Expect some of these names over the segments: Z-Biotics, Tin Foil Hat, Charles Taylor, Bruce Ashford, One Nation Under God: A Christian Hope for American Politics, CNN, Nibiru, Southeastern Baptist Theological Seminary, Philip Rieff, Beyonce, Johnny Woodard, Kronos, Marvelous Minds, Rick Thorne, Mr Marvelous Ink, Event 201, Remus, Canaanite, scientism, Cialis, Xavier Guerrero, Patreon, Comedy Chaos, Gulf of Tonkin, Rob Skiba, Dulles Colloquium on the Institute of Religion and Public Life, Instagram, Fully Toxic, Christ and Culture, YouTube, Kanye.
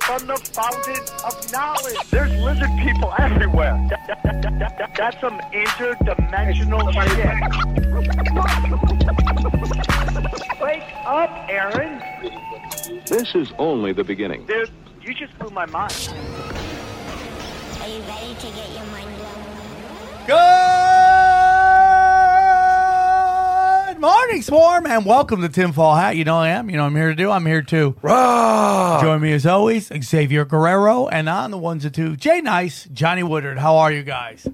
from the fountain of knowledge. There's lizard people everywhere. That's some interdimensional shit. Wake up, Aaron. This is only the beginning. Dude, you just blew my mind. Are you ready to get your mind blown? Good morning, Swarm, and welcome to Tin Foil Hat. You know I am. You know I'm here to do. I'm here to rock. Join me as always, Xavier Guerrero, and on the ones and two, Jay Nice, Johnny Woodard. How are you guys?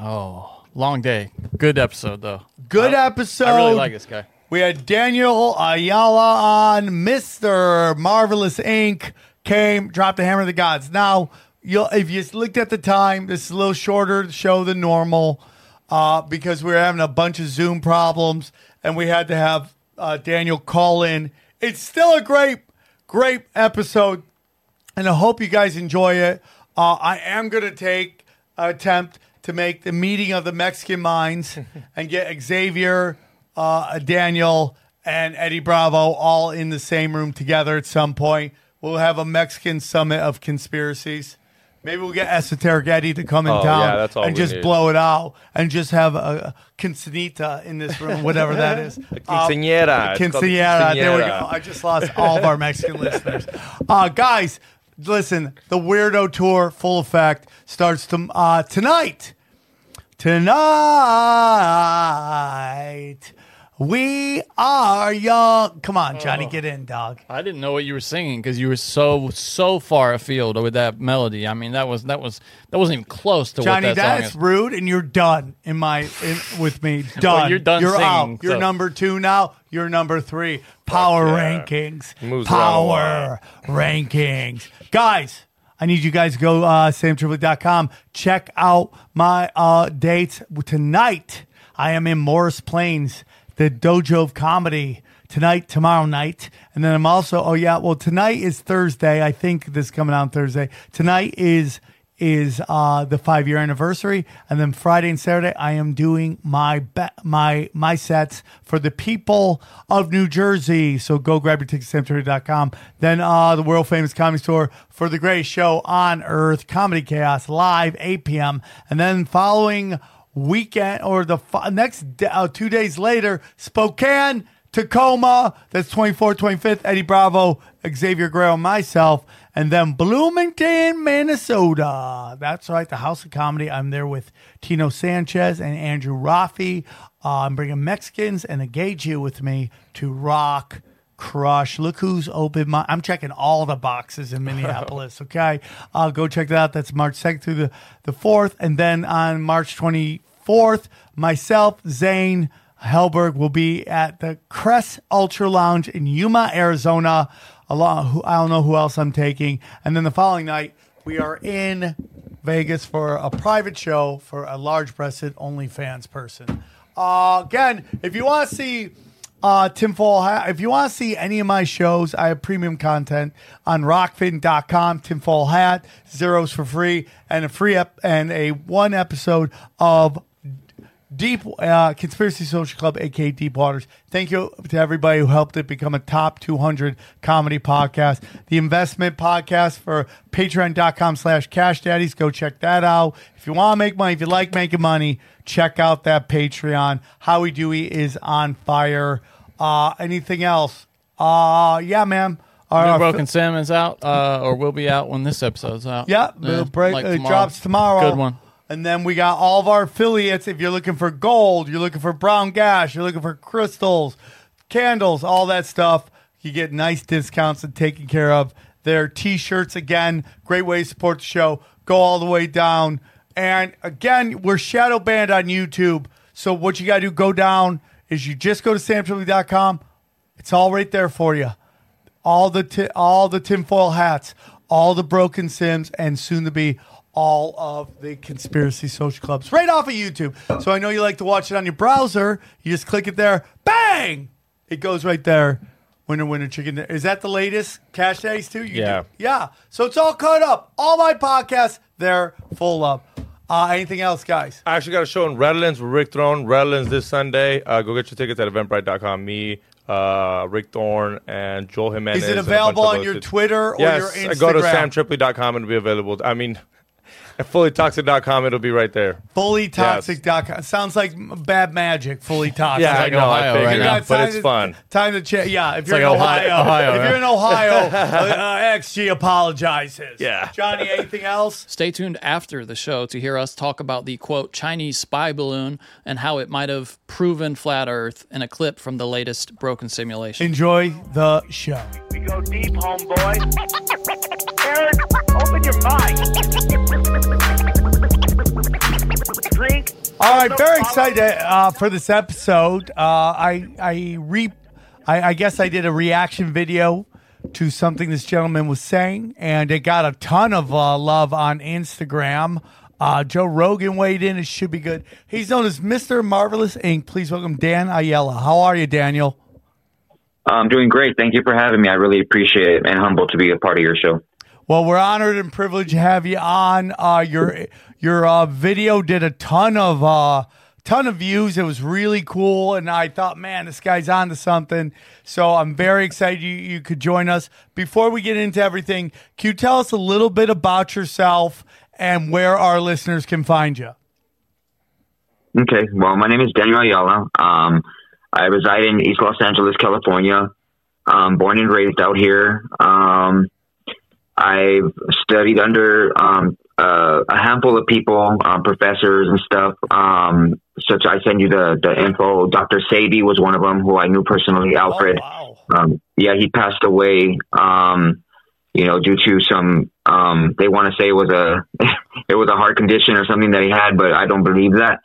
Oh, long day. Good episode, though. Good episode. I really like this guy. We had Daniel Ayala on. Mr. Marvelous Ink came, dropped the hammer of the gods. Now, if you looked at the time, this is a little shorter show than normal because we were having a bunch of Zoom problems, and we had to have Daniel call in. It's still a great, great episode, and I hope you guys enjoy it. I am going to take an attempt to make the meeting of the Mexican minds and get Xavier, Daniel, and Eddie Bravo all in the same room together at some point. We'll have a Mexican summit of conspiracies. Maybe we'll get Esoteric Eddie to come in town and just blow it out and just have a quinceanita in this room, whatever that is. Quinceañera. Quinceañera. There we go. I just lost all of our Mexican listeners. Guys, listen, the Weirdo Tour full effect starts tonight. Tonight. We are young. Come on, Johnny, get in, dog. I didn't know what you were singing because you were so far afield with that melody. I mean, that wasn't even close to Johnny, what that song is. Johnny, that's rude, and you're done with me. Done. Well, you're done. You're singing, out. You're number two now. You're number three. Power rankings. Moves power rankings, guys. I need you guys to go SamTripoli.com. Check out my dates tonight. I am in Morris Plains. The Dojo of Comedy tonight, tomorrow night. And then I'm also, tonight is Thursday. I think this is coming out on Thursday. Tonight is the 5-year anniversary. And then Friday and Saturday, I am doing my sets for the people of New Jersey. So go grab your tickets at SamTripoli.com. Then the world famous comedy store for the greatest show on earth, Comedy Chaos, live, 8 p.m. And then following weekend or the next 2 days later, Spokane, Tacoma, that's 24th, 25th, Eddie Bravo, Xavier Guerrero, myself, and then Bloomington, Minnesota. That's right, the House of Comedy. I'm there with Tino Sanchez and Andrew Raffi. I'm bringing Mexicans and a gay Jew with me to rock, crush. Look who's open. I'm checking all the boxes in Minneapolis, okay? Go check that out. That's March 2nd through the 4th. And then on March 24th, myself, Zane Helberg, will be at the Crest Ultra Lounge in Yuma, Arizona. I don't know who else I'm taking. And then the following night, we are in Vegas for a private show for a large-breasted OnlyFans person. Again, if you want to see Tinfoil Hat. If you want to see any of my shows, I have premium content on rockfin.com. Tinfoil Hat, zeros for free, and a free and a one episode of Deep Conspiracy Social Club, aka Deep Waters. Thank you to everybody who helped it become a top 200 comedy podcast. The investment podcast for patreon.com/cashdaddies. Go check that out. If you want to make money, if you like making money, check out that Patreon. Howie Dewey is on fire. Anything else? Yeah, ma'am. New Broken Sim is out, or will be out when this episode's out. Yeah, it drops tomorrow. Good one. And then we got all of our affiliates. If you're looking for gold, you're looking for brown gas, you're looking for crystals, candles, all that stuff, you get nice discounts and taken care of. Their T-shirts, again, great way to support the show. Go all the way down. And, again, we're shadow banned on YouTube. So what you got to do, go down, is you just go to samtripoli.com. It's all right there for you. All the tinfoil hats, all the broken sims, and soon to be all of the Conspiracy Social Clubs right off of YouTube. So I know you like to watch it on your browser. You just click it there. Bang! It goes right there. Winner, winner, chicken dinner. Is that the latest Cash Days too? Yeah. So it's all caught up. All my podcasts, they're full up. Anything else, guys? I actually got a show in Redlands with Rick Thorne. Redlands this Sunday. Go get your tickets at eventbrite.com. Me, Rick Thorne, and Joel Jimenez. Is it available on your Twitter or your Instagram? Yes, go to SamTripoli.com and it'll be available. I mean, at FullyToxic.com, it'll be right there. FullyToxic.com. Yes. Sounds like bad magic, Fully Toxic. Yeah, I know. Ohio, I figured, right, but it's fun. Time to check. Yeah, if you're, like in Ohio, if you're in Ohio, XG apologizes. Yeah. Johnny, anything else? Stay tuned after the show to hear us talk about the, quote, Chinese spy balloon and how it might have proven flat Earth in a clip from the latest Broken Simulation. Enjoy the show. We go deep, homeboy. Eric, open your mic. Drink. All right, very excited for this episode. I guess I did a reaction video to something this gentleman was saying, and it got a ton of love on Instagram. Joe Rogan weighed in. It should be good. He's known as Mr. Marvelous Ink. Please welcome Dan Ayala. How are you, Daniel? I'm doing great. Thank you for having me. I really appreciate it and humbled to be a part of your show. Well, we're honored and privileged to have you on. Your video did a ton of views. It was really cool, and I thought, man, this guy's on to something. So I'm very excited you could join us. Before we get into everything, can you tell us a little bit about yourself and where our listeners can find you? Okay. Well, my name is Daniel Ayala. I reside in East Los Angeles, California. Born and raised out here. I've studied under a handful of people, professors and stuff. Such I send you the info. Dr. Sabi was one of them who I knew personally. Alfred, oh, wow. He passed away. Due to some, they want to say it was a heart condition or something that he had, but I don't believe that.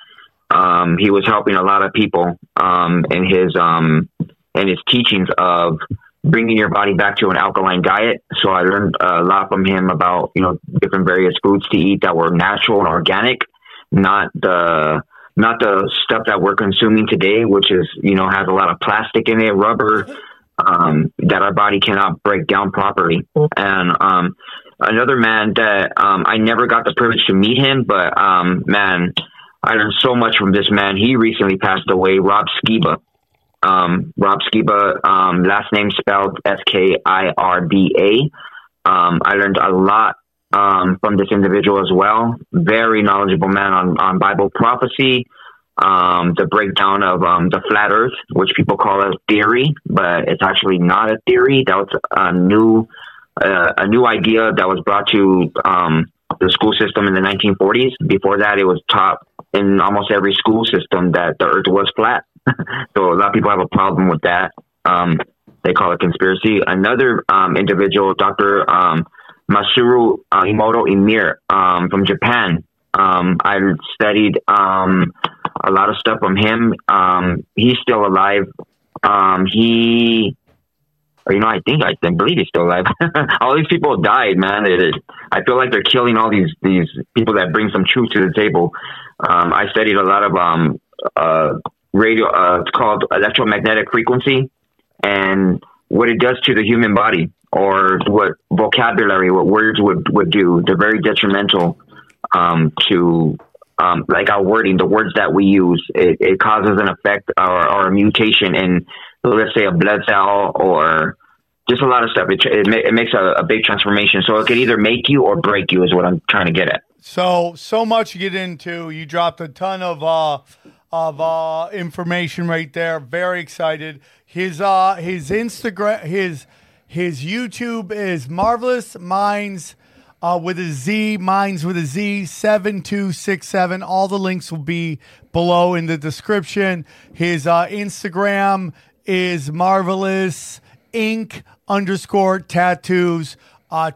He was helping a lot of people in his teachings of bringing your body back to an alkaline diet. So I learned a lot from him about, different various foods to eat that were natural and organic, not the stuff that we're consuming today, which is, has a lot of plastic in it, rubber, that our body cannot break down properly. And, another man that, I never got the privilege to meet him, but, man, I learned so much from this man. He recently passed away, Rob Skiba. Rob Skiba, last name spelled Skirba. I learned a lot from this individual as well. Very knowledgeable man on Bible prophecy, the breakdown of the flat earth, which people call a theory, but it's actually not a theory. That was a new idea that was brought to the school system in the 1940s. Before that, it was taught in almost every school system that the earth was flat. So a lot of people have a problem with that. They call it conspiracy. Another individual, Dr. Masaru Emoto Emir from Japan. I studied a lot of stuff from him. He's still alive. I believe he's still alive. All these people died, man. I feel like they're killing all these people that bring some truth to the table. I studied a lot of radio. It's called electromagnetic frequency, and what it does to the human body, or what vocabulary, what words would do. They're very detrimental to like our wording, the words that we use. It causes an effect or a mutation in, let's say, a blood cell or just a lot of stuff. It makes a big transformation. So it could either make you or break you is what I'm trying to get at. So much you get into. You dropped a ton of information right there. Very excited. His Instagram, his YouTube is Marvelous Minds with a Z, Minds with a Z, 7267. All the links will be below in the description. His Instagram is Marvelous Ink _tattoos.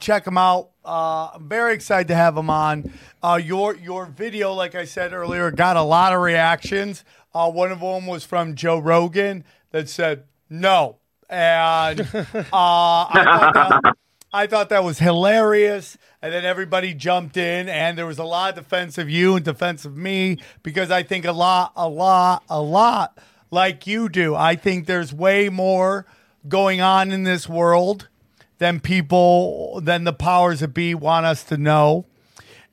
Check him out. I'm very excited to have him on. Your video, like I said earlier, got a lot of reactions. One of them was from Joe Rogan that said no, and I thought that, I thought that was hilarious. And then everybody jumped in, and there was a lot of defense of you and defense of me, because I think a lot like you do. I think there's way more going on in this world than the powers that be want us to know,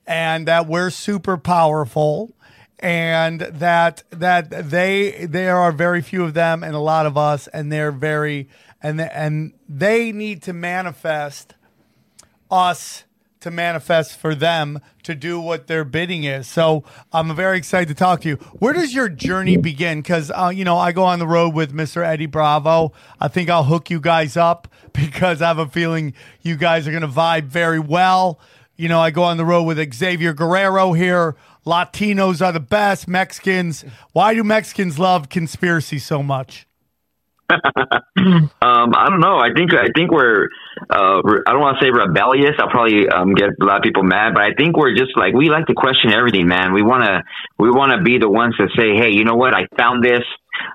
and that we're super powerful, and that there are very few of them and a lot of us, and they need to manifest us to manifest for them to do what their bidding is. So I'm very excited to talk to you. Where does your journey begin? Because, I go on the road with Mr. Eddie Bravo. I think I'll hook you guys up because I have a feeling you guys are going to vibe very well. You know, I go on the road with Xavier Guerrero here. Latinos are the best. Mexicans. Why do Mexicans love conspiracy so much? I don't know. I think we're, I don't want to say rebellious. I'll probably get a lot of people mad, but I think we're just like, we like to question everything, man. We want to be the ones that say, hey, you know what? I found this,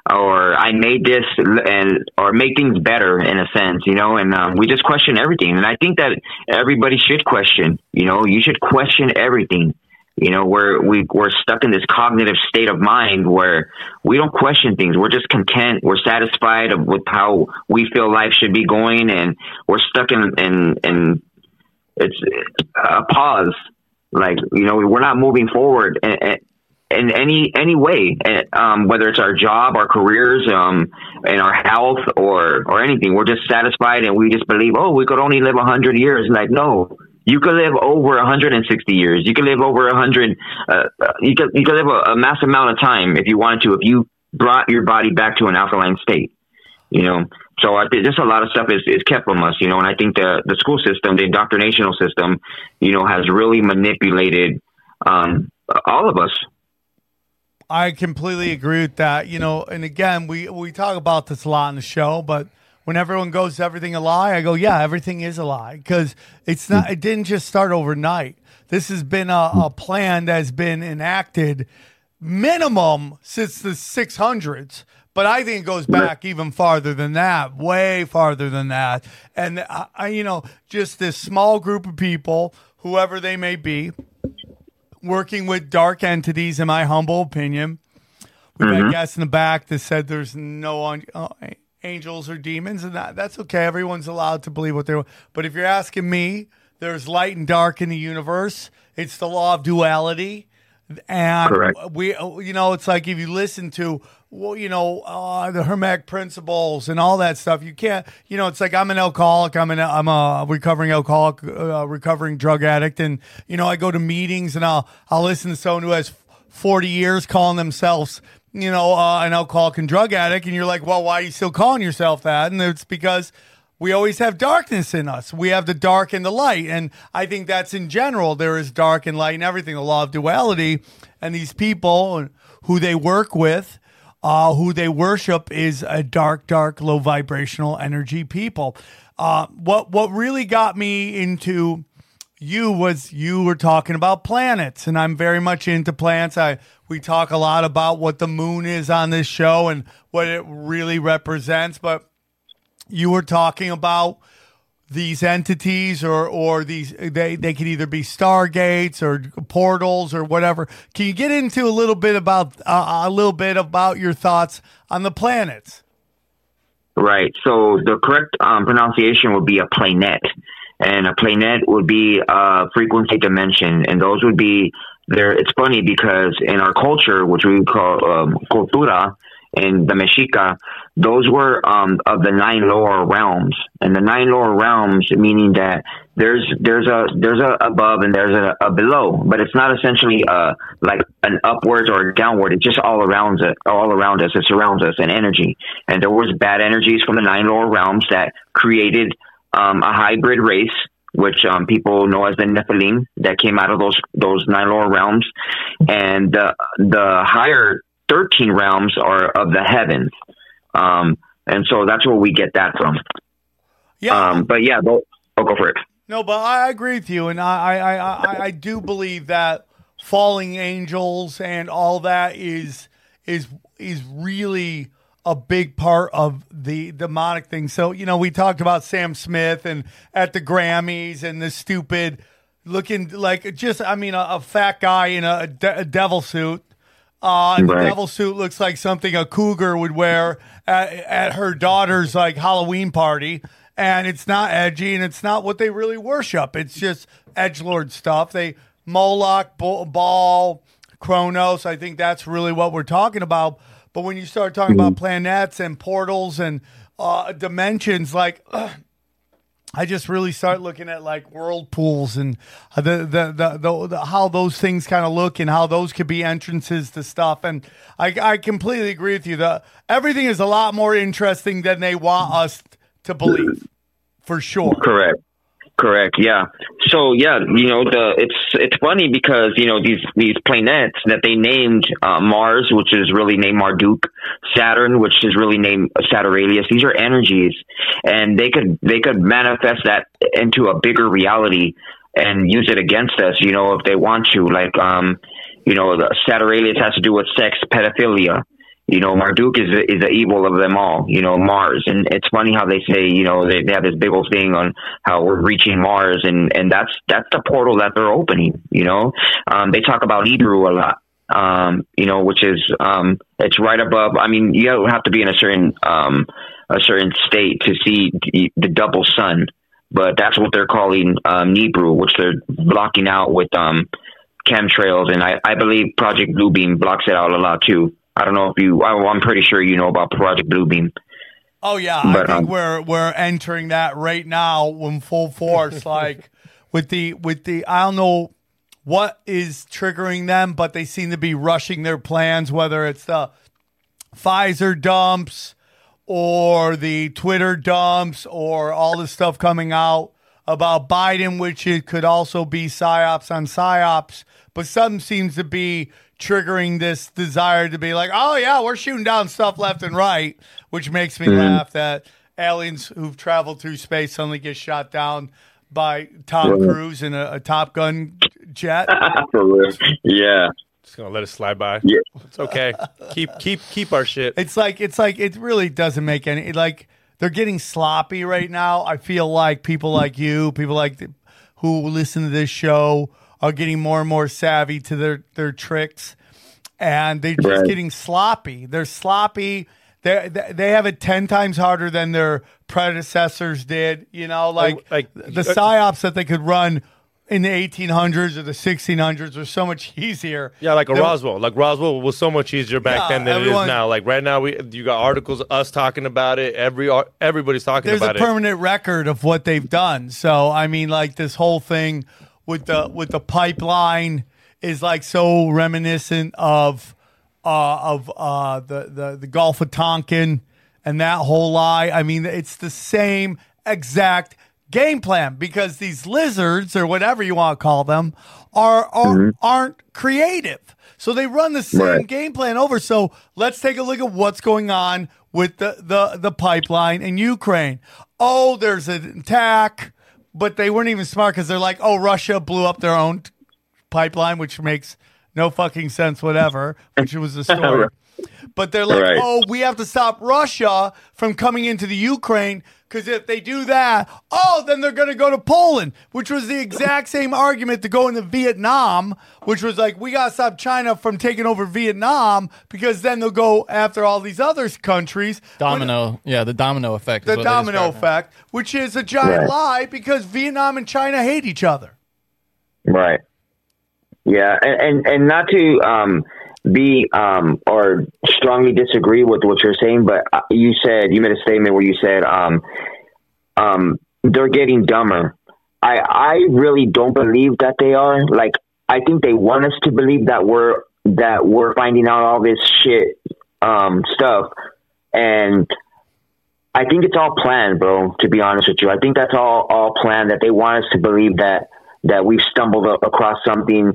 or I made this, and or make things better in a sense, and we just question everything. And I think that everybody should question, you should question everything. We're stuck in this cognitive state of mind where we don't question things. We're just content. We're satisfied with how we feel life should be going, and we're stuck in it's a pause. Like, we're not moving forward in any way, whether it's our job, our careers, and our health, or anything. We're just satisfied, and we just believe, oh, we could only live 100 years. Like, no. You could live over 160 years. You could live over 100. You could live a mass amount of time if you wanted to, if you brought your body back to an alkaline state, So I think just a lot of stuff is kept from us, And I think the school system, the indoctrinational system, has really manipulated all of us. I completely agree with that, And again, we talk about this a lot on the show, but. When everyone goes, everything a lie, I go, yeah, everything is a lie, because it's not. It didn't just start overnight. This has been a plan that has been enacted minimum since the 600s, but I think it goes back even farther than that, way farther than that. And, just this small group of people, whoever they may be, working with dark entities, in my humble opinion. We've had guests in the back that said there's no... angels or demons, and that's okay. Everyone's allowed to believe what they want. But if you're asking me, there's light and dark in the universe. It's the law of duality. And correct. We, it's like if you listen to, the Hermetic principles and all that stuff, you can't, it's like I'm an alcoholic. I'm a recovering alcoholic, recovering drug addict. And, I go to meetings and I'll listen to someone who has 40 years calling themselves an alcoholic and drug addict, and you're like, well, why are you still calling yourself that? And it's because we always have darkness in us. We have the dark and the light, and I think that's in general. There is dark and light and everything, the law of duality, and these people who they work with, who they worship is a dark, dark, low vibrational energy people. What really got me into... you was you were talking about planets, and I'm very much into planets. We talk a lot about what the moon is on this show and what it really represents, but you were talking about these entities or these they could either be stargates or portals or whatever. Can you get into a little bit about your thoughts on the planets? Right. So the correct pronunciation would be a planet. And a planet would be a frequency dimension. And those would be there. It's funny because in our culture, which we call cultura in the Mexica, those were of the 9 lower realms. And the 9 lower realms, meaning that there's a above and there's a below, but it's not essentially like an upwards or a downward. It's just all around us. It surrounds us in energy. And there was bad energies from the 9 lower realms that created a hybrid race, which people know as the Nephilim, that came out of those 9 lower realms, and the higher 13 realms are of the heavens, and so that's where we get that from. Yeah, but yeah, I'll go for it. No, but I agree with you, and I do believe that falling angels and all that is really a big part of the demonic thing. So, you know, we talked about Sam Smith and at the Grammys and the stupid looking like just, I mean, a fat guy in a devil suit. The devil suit looks like something a cougar would wear at her daughter's like Halloween party. And it's not edgy and it's not what they really worship. It's just edgelord stuff. They Moloch, Baal, Kronos. I think that's really what we're talking about. But when you start talking about planets and portals and dimensions, like I just really start looking at like whirlpools and the how those things kind of look and how those could be entrances to stuff. And I completely agree with you. Everything is a lot more interesting than they want us to believe, for sure. Correct. Yeah. So yeah, you know, it's funny because, you know, these planets that they named Mars, which is really named Marduk, Saturn, which is really named Saturnalia. These are energies, and they could manifest that into a bigger reality and use it against us, you know, if they want to. Like, you know, the Saturnalia has to do with sex, pedophilia. You know, Marduk is the evil of them all, you know, Mars. And it's funny how they say, you know, they have this big old thing on how we're reaching Mars, and that's the portal that they're opening, you know. They talk about Nibiru a lot, you know, which is, it's right above. I mean, you have to be in a certain state to see the double sun, but that's what they're calling Nibiru, which they're blocking out with chemtrails. And I believe Project Blue Beam blocks it out a lot too. I don't know if you. I'm pretty sure you know about Project Blue Beam. Oh yeah, but, I think we're entering that right now in full force. Like with the I don't know what is triggering them, but they seem to be rushing their plans. Whether it's the Pfizer dumps or the Twitter dumps or all this stuff coming out about Biden, which it could also be psyops on psyops, but something seems to be triggering this desire to be like, oh yeah, we're shooting down stuff left and right, which makes me laugh that aliens who've traveled through space suddenly get shot down by Tom Cruise in a Top Gun jet. Yeah. Just gonna let it slide by. Yeah. It's okay. Keep our shit. It's like it really doesn't make any, like, they're getting sloppy right now. I feel like people like you, who listen to this show are getting more and more savvy to their tricks, and they're just getting sloppy. They're sloppy. They have it 10 times harder than their predecessors did. You know, like the psyops that they could run in the 1800s or the 1600s were so much easier. Yeah, like Roswell. Like Roswell was so much easier back then than it is now. Like right now, you got articles, us talking about it. Everybody's talking about it. There's a permanent record of what they've done. So I mean, like this whole thing with the pipeline is like so reminiscent of the Gulf of Tonkin and that whole lie. I mean, it's the same exact game plan because these lizards or whatever you want to call them aren't creative. So they run the same game plan over. So let's take a look at what's going on with the pipeline in Ukraine. Oh, there's an attack. But they weren't even smart because they're like, oh, Russia blew up their own pipeline, which makes no fucking sense, whatever, which was the story. But they're like, oh, we have to stop Russia from coming into the Ukraine because if they do that, oh, then they're going to go to Poland, which was the exact same argument to go into Vietnam, which was like, we got to stop China from taking over Vietnam because then they'll go after all these other countries. The domino effect. The domino effect, which is a giant lie because Vietnam and China hate each other. Right. Yeah, and not to... or strongly disagree with what you're saying, but you made a statement where you said they're getting dumber. I really don't believe that they are. Like, I think they want us to believe that we're finding out all this shit stuff, and I think it's all planned, bro, to be honest with you. I think that's all planned, that they want us to believe that we've stumbled across something,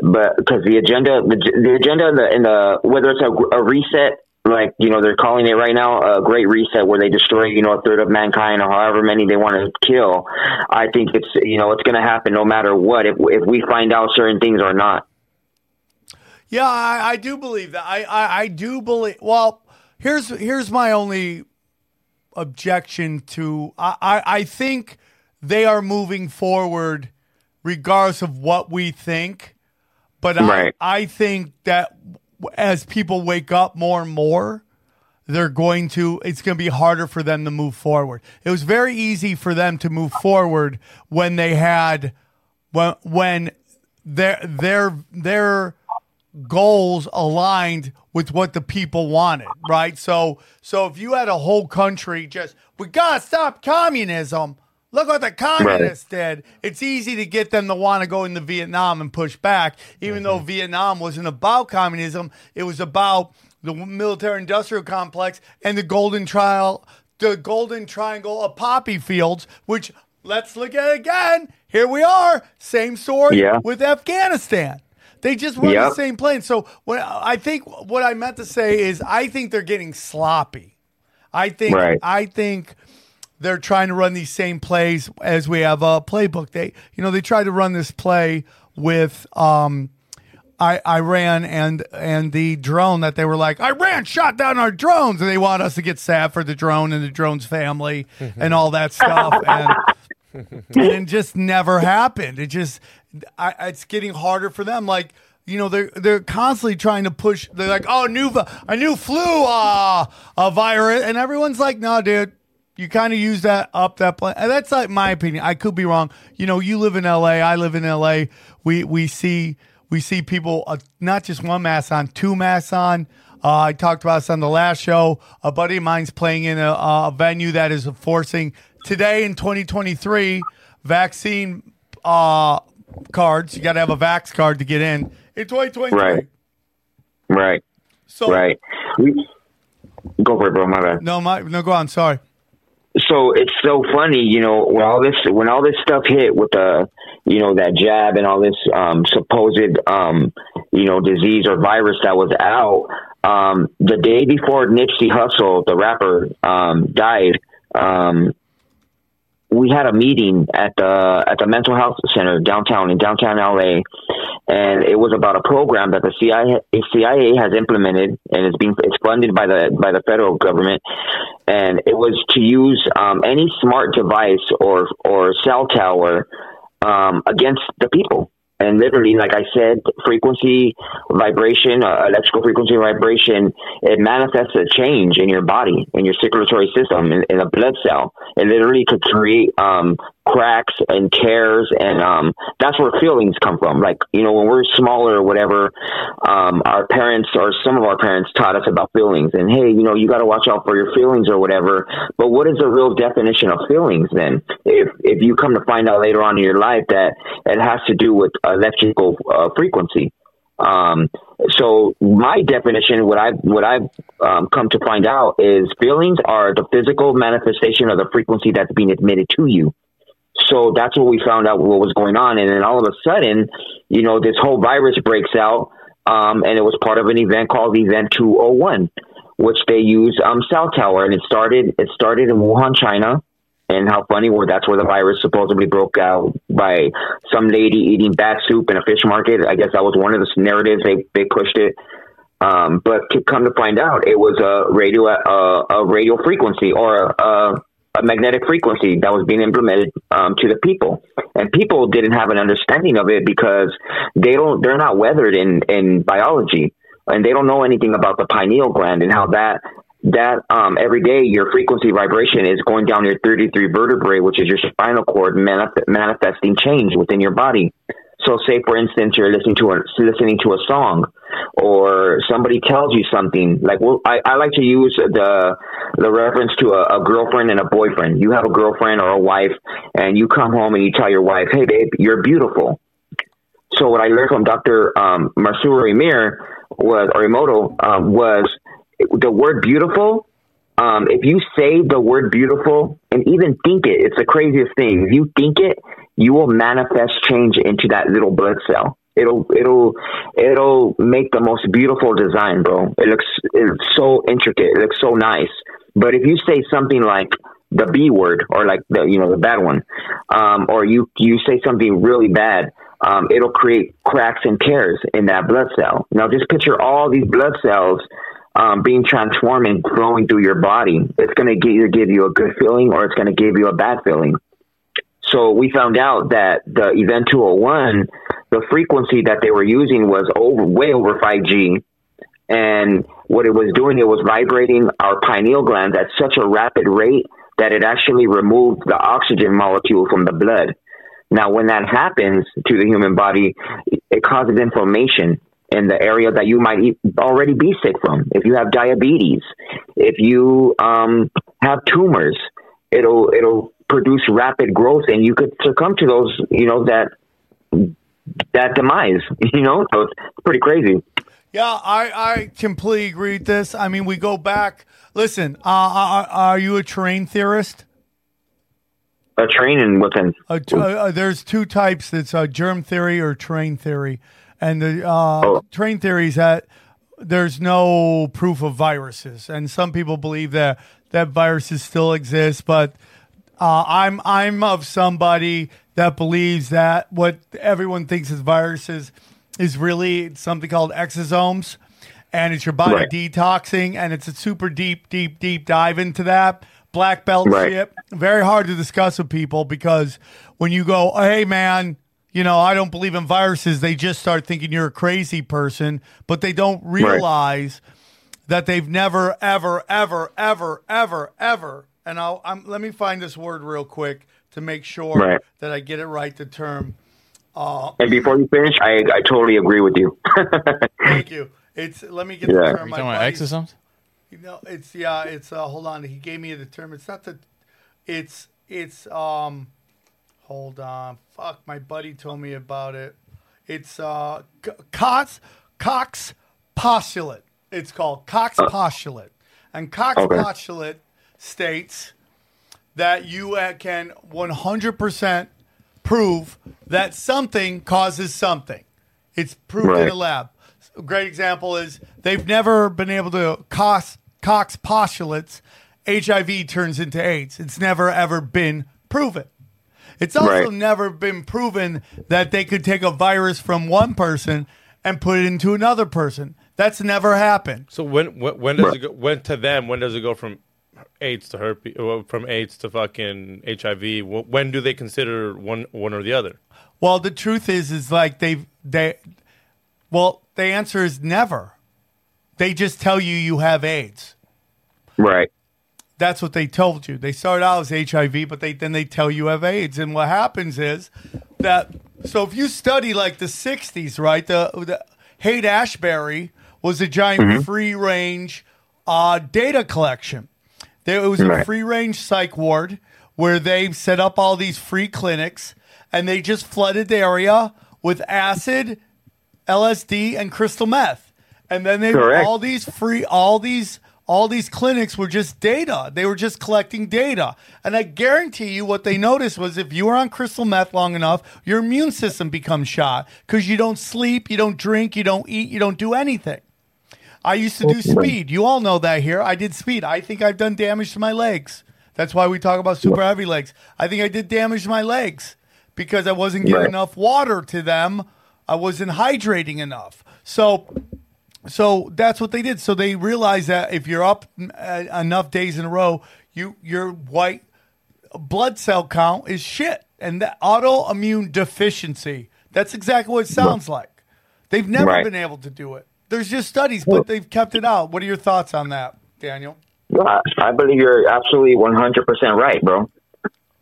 but because the agenda, whether it's a reset, like, you know, they're calling it right now a great reset where they destroy, you know, a third of mankind or however many they want to kill. I think it's, you know, it's going to happen no matter what, if we find out certain things or not. Yeah, I do believe that. I do believe, well, Here's my only objection to, I think they are moving forward regardless of what we think. But right. I think that as people wake up more and more, it's going to be harder for them to move forward. It was very easy for them to move forward when they had, when their goals aligned with what the people wanted, right? So if you had a whole country just, we got to stop communism. Look what the communists did. It's easy to get them to want to go into Vietnam and push back, even though Vietnam wasn't about communism. It was about the military-industrial complex and the golden triangle of poppy fields, which, let's look at it again. Here we are, same story with Afghanistan. They just were in the same plane. So what I meant to say is I think they're getting sloppy. I think they're trying to run these same plays as we have a playbook. They tried to run this play with Iran and the drone that they were like, Iran shot down our drones, and they want us to get sad for the drone and the drone's family and all that stuff. And it just never happened. It just, it's getting harder for them. Like, they're constantly trying to push. They're like, oh, a new flu, a virus. And everyone's like, no, dude. You kind of use that up that plan. That's like my opinion. I could be wrong. You live in L.A. I live in L.A. We see people, not just one mask on, two masks on. I talked about this on the last show. A buddy of mine's playing in a venue that is enforcing today in 2023 vaccine cards. You got to have a vax card to get in 2023. Right. So right. Go for it, bro. My bad. No, go on. Sorry. So it's so funny, when all this stuff hit with the, that jab and all this supposed, disease or virus that was out, the day before Nipsey Hussle, the rapper, died, we had a meeting at the mental health center downtown LA, and it was about a program that the CIA has implemented, and it's funded by the federal government, and it was to use any smart device or cell tower against the people. And literally, like I said, frequency, vibration, electrical frequency, vibration, it manifests a change in your body, in your circulatory system, in a blood cell. It literally could create cracks and tears, and that's where feelings come from. Like, when we're smaller or whatever, our parents or some of our parents taught us about feelings. And, hey, you got to watch out for your feelings or whatever. But what is the real definition of feelings then? If you come to find out later on in your life that it has to do with electrical frequency. So my definition, what I've come to find out is feelings are the physical manifestation of the frequency that's being admitted to you. So that's what we found out what was going on. And then all of a sudden, this whole virus breaks out. And it was part of an event called Event 201, which they use cell tower. And it started in Wuhan, China. And how funny, that's where the virus supposedly broke out by some lady eating bat soup in a fish market. I guess that was one of the narratives they pushed it. But to come to find out, it was a radio frequency or a magnetic frequency that was being implemented to the people, and people didn't have an understanding of it because they're not weathered in biology, and they don't know anything about the pineal gland and how that every day your frequency vibration is going down your 33 vertebrae, which is your spinal cord, manifesting change within your body. So say, for instance, you're listening to a song, or somebody tells you something. Like, well, I like to use the reference to a girlfriend and a boyfriend. You have a girlfriend or a wife, and you come home and you tell your wife, "Hey, babe, you're beautiful." So what I learned from Dr. Masaru Emoto was the word "beautiful." If you say the word "beautiful" and even think it, it's the craziest thing. If you think it, you will manifest change into that little blood cell. It'll make the most beautiful design, bro. It looks so intricate. It looks so nice. But if you say something like the B word or like the bad one, or you say something really bad, it'll create cracks and tears in that blood cell. Now just picture all these blood cells being transformed and flowing through your body. It's going to give you a good feeling or it's going to give you a bad feeling. So we found out that the Event 201, the frequency that they were using was way over 5G. And what it was doing, it was vibrating our pineal glands at such a rapid rate that it actually removed the oxygen molecule from the blood. Now, when that happens to the human body, it causes inflammation in the area that you might already be sick from. If you have diabetes, if you have tumors, it'll produce rapid growth, and you could succumb to those, that demise, so it's pretty crazy. Yeah, I completely agree with this. I mean, we go back. Listen, are you a terrain theorist? A terrain and within. There's two types. It's germ theory or terrain theory. And the terrain theory is that there's no proof of viruses. And some people believe that viruses still exist. But I'm of somebody that believes that what everyone thinks is viruses is really something called exosomes, and it's your body detoxing, and it's a super deep dive into that. Black belt shit. Very hard to discuss with people because when you go, hey, man, I don't believe in viruses, they just start thinking you're a crazy person, but they don't realize that they've never, ever, and let me find this word real quick to make sure that I get it right, the term. And before you finish, I totally agree with you. Thank you. Let me get the term. Are you talking about exosomes? Hold on. He gave me the term. It's not the. Hold on. Fuck. My buddy told me about it. It's Cox Postulate. It's called Cox Postulate, and Cox Postulate states that you can 100% prove that something causes something. It's proved in a lab. A great example is they've never been able to Cox postulates HIV turns into AIDS. It's never ever been proven. It's also never been proven that they could take a virus from one person and put it into another person. That's never happened. So when does it go? When does it go from AIDS to herpes, from AIDS to fucking HIV? When do they consider one or the other? Well, the truth is like the answer is never. They just tell you have AIDS. Right. That's what they told you. They started out as HIV, but then they tell you have AIDS. And what happens is that, so if you study like the 60s, right, the Haight-Ashbury was a giant free-range data collection. It was a free-range psych ward where they set up all these free clinics, and they just flooded the area with acid, LSD, and crystal meth. And then they all these clinics were just data. They were just collecting data. And I guarantee you what they noticed was if you were on crystal meth long enough, your immune system becomes shot because you don't sleep, you don't drink, you don't eat, you don't do anything. I used to do speed. You all know that here. I did speed. I think I've done damage to my legs. That's why we talk about super heavy legs. I think I did damage to my legs because I wasn't getting enough water to them. I wasn't hydrating enough. So that's what they did. So they realized that if you're up enough days in a row, your white blood cell count is shit. And that autoimmune deficiency, that's exactly what it sounds like. They've never been able to do it. There's just studies, but they've kept it out. What are your thoughts on that, Daniel? Well, I believe you're absolutely 100% right, bro.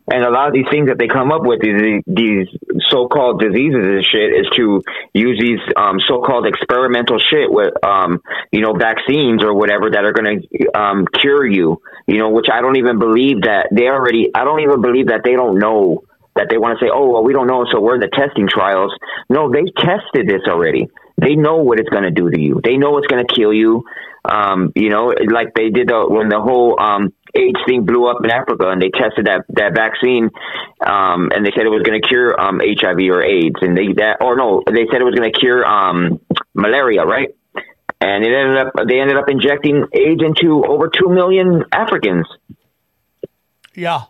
And a lot of these things that they come up with, these so-called diseases and shit, is to use these so-called experimental shit with, vaccines or whatever that are going to cure you, which I don't even believe that they already – I don't even believe that they don't know, that they want to say, oh, well, we don't know, so we're in the testing trials. No, they tested this already. They know what it's going to do to you. They know it's going to kill you. Like they did when the whole AIDS thing blew up in Africa, and they tested that vaccine, and they said it was going to cure HIV or AIDS, they said it was going to cure malaria, right? And it ended up injecting AIDS into over 2 million Africans. Yeah.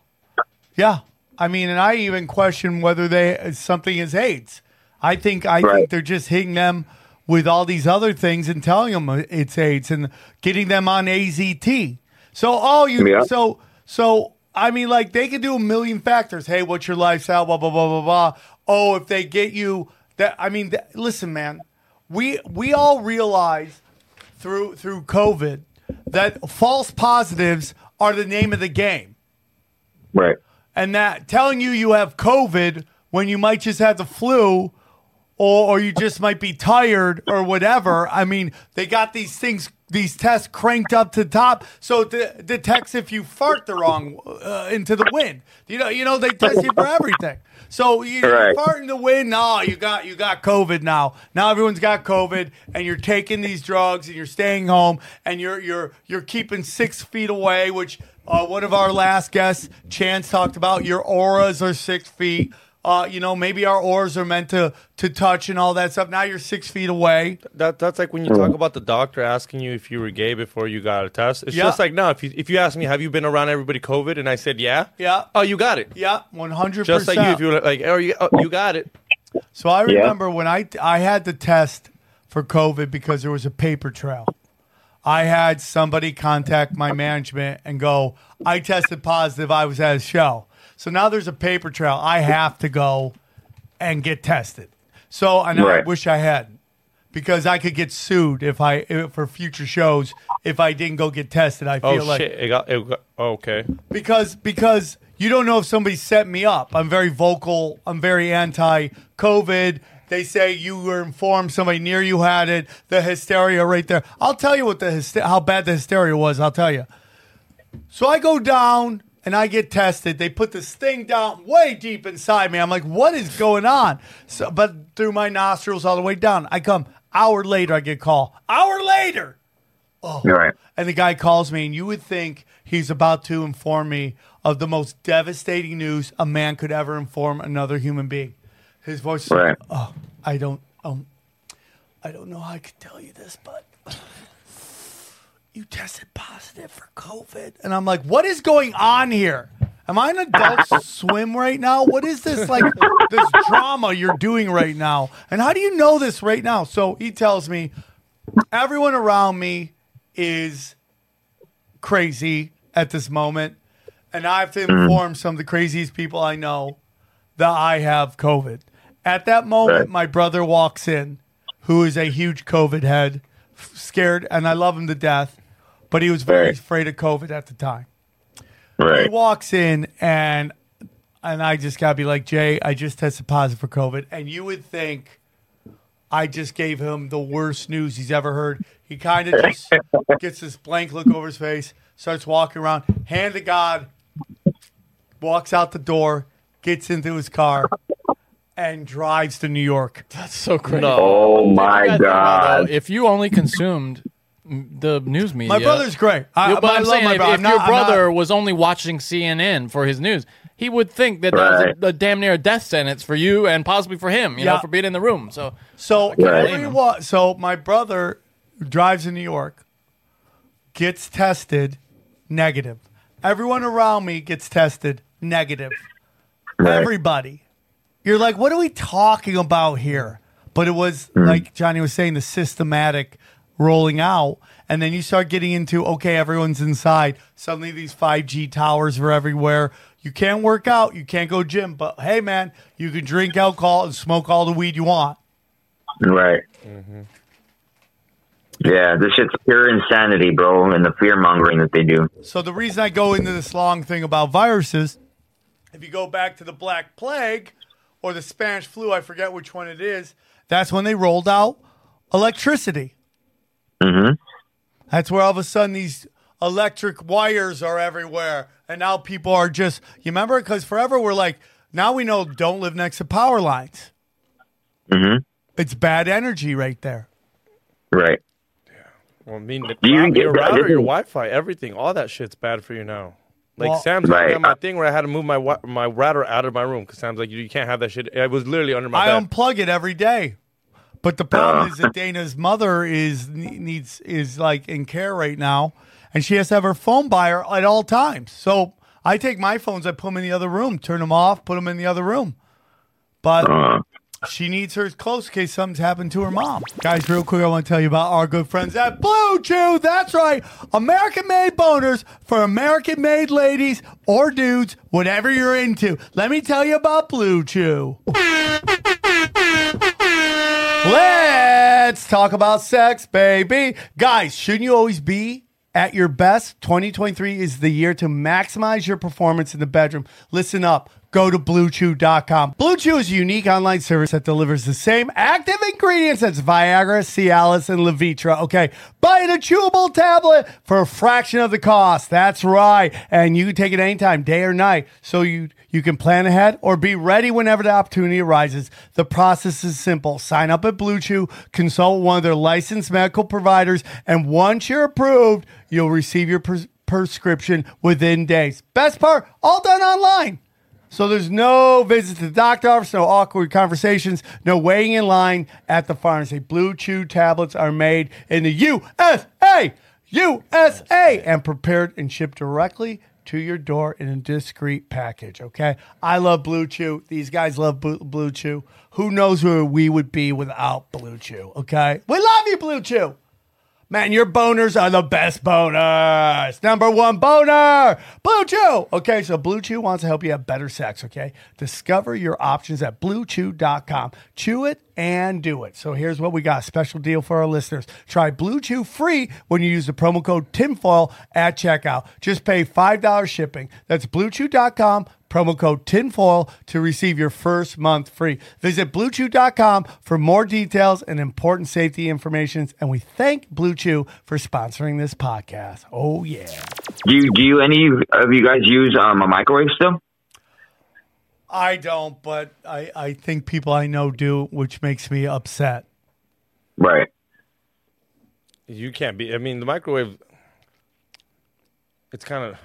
I mean, and I even question whether something is AIDS. I think they're just hitting them with all these other things and telling them it's AIDS and getting them on AZT. So I mean, like, they could do a million factors. Hey, what's your lifestyle? Blah, blah, blah, blah, blah. Oh, if they get you that, I mean, listen, man, we all realize through COVID that false positives are the name of the game. Right. And that telling you you have COVID when you might just have the flu or you just might be tired or whatever. I mean, they got these things, these tests cranked up to the top. So it detects if you fart the wrong into the wind. You know, they test you for everything. So you fart in the wind. No, you got COVID now. Now everyone's got COVID, and you're taking these drugs, and you're staying home, and you're keeping 6 feet away, which one of our last guests, Chance, talked about. Your auras are 6 feet. You know, maybe our auras are meant to touch and all that stuff. Now you're 6 feet away. That's like when you talk about the doctor asking you if you were gay before you got a test. It's just like, no, if you ask me, have you been around everybody COVID? And I said, yeah. Yeah. Oh, you got it. Yeah, 100%. Just like you, if you were like, you got it. So I remember when I had the test for COVID because there was a paper trail. I had somebody contact my management and go, I tested positive. I was at a show. So now there's a paper trail. I have to go and get tested. So I wish I hadn't, because I could get sued for future shows if I didn't go get tested. I feel like okay, because you don't know if somebody set me up. I'm very vocal. I'm very anti-COVID. They say you were informed somebody near you had it. The hysteria right there. I'll tell you what how bad the hysteria was. I'll tell you. So I go down. And I get tested. They put this thing down way deep inside me. I'm like, what is going on? So, but through my nostrils all the way down. I come. Hour later, I get a call. Hour later. Oh. Right. And the guy calls me, and you would think he's about to inform me of the most devastating news a man could ever inform another human being. His voice is like, oh, I don't know how I could tell you this, but... you tested positive for COVID. And I'm like, what is going on here? Am I in Adult Swim right now? What is this, like, this drama you're doing right now? And how do you know this right now? So he tells me, everyone around me is crazy at this moment. And I have to inform some of the craziest people I know that I have COVID. At that moment, my brother walks in, who is a huge COVID head, scared, and I love him to death. But he was very afraid of COVID at the time. Right. He walks in, and I just got to be like, Jay, I just tested positive for COVID. And you would think I just gave him the worst news he's ever heard. He kind of just gets this blank look over his face, starts walking around, hand to God, walks out the door, gets into his car, and drives to New York. That's so crazy. No. Oh, my God. If you only consumed the news media. My brother's great. If your brother was only watching CNN for his news, he would think that that was a damn near death sentence for you and possibly for him, you know, for being in the room. So my brother drives to New York, gets tested, negative. Everyone around me gets tested, negative. Right. Everybody. You're like, what are we talking about here? But it was, like Johnny was saying, the systematic rolling out. And then you start getting into, okay, everyone's inside. Suddenly these 5G towers are everywhere. You can't work out. You can't go gym. But, hey, man, you can drink alcohol and smoke all the weed you want. Right. Mm-hmm. Yeah, this shit's pure insanity, bro, and the fear-mongering that they do. So the reason I go into this long thing about viruses, if you go back to the Black Plague... or the Spanish flu, I forget which one it is, that's when they rolled out electricity. Mm-hmm. That's where all of a sudden these electric wires are everywhere, and now people are just... You remember? Because forever we're like, now we know don't live next to power lines. Mm-hmm. It's bad energy right there. Right. Yeah. Well, I mean, your router, your Wi-Fi, everything, all that shit's bad for you now. Like, well, Sam's looking at my thing where I had to move my router out of my room because Sam's like, you can't have that shit. It was literally under my bed. I unplug it every day. But the problem is that Dana's mother is like in care right now, and she has to have her phone by her at all times. So I take my phones, I put them in the other room, turn them off, put them in the other room. But She needs hers close in case something's happened to her mom. Guys, real quick, I want to tell you about our good friends at Blue Chew. That's right. American-made boners for American-made ladies or dudes, whatever you're into. Let me tell you about Blue Chew. Let's talk about sex, baby. Guys, shouldn't you always be at your best? 2023 is the year to maximize your performance in the bedroom. Listen up. Go to BlueChew.com. Blue Chew is a unique online service that delivers the same active ingredients as Viagra, Cialis, and Levitra. Okay, buy a chewable tablet for a fraction of the cost. That's right. And you can take it anytime, day or night, so you can plan ahead or be ready whenever the opportunity arises. The process is simple. Sign up at Blue Chew, consult one of their licensed medical providers, and once you're approved, you'll receive your prescription within days. Best part, all done online. So there's no visits to the doctor office, no awkward conversations, no waiting in line at the pharmacy. Blue Chew tablets are made in the USA, and prepared and shipped directly to your door in a discreet package, okay? I love Blue Chew. These guys love Blue Chew. Who knows where we would be without Blue Chew, okay? We love you, Blue Chew. Man, your boners are the best boners. Number one boner, Blue Chew. Okay, so Blue Chew wants to help you have better sex, okay? Discover your options at BlueChew.com. Chew it and do it. So here's what we got. Special deal for our listeners. Try Blue Chew free when you use the promo code TINFOIL at checkout. Just pay $5 shipping. That's BlueChew.com. Promo code TINFOIL to receive your first month free. Visit BlueChew.com for more details and important safety information. And we thank Blue Chew for sponsoring this podcast. Oh, yeah. Do you any of you guys use a microwave still? I don't, but I think people I know do, which makes me upset. Right. You can't be. I mean, the microwave, it's kind of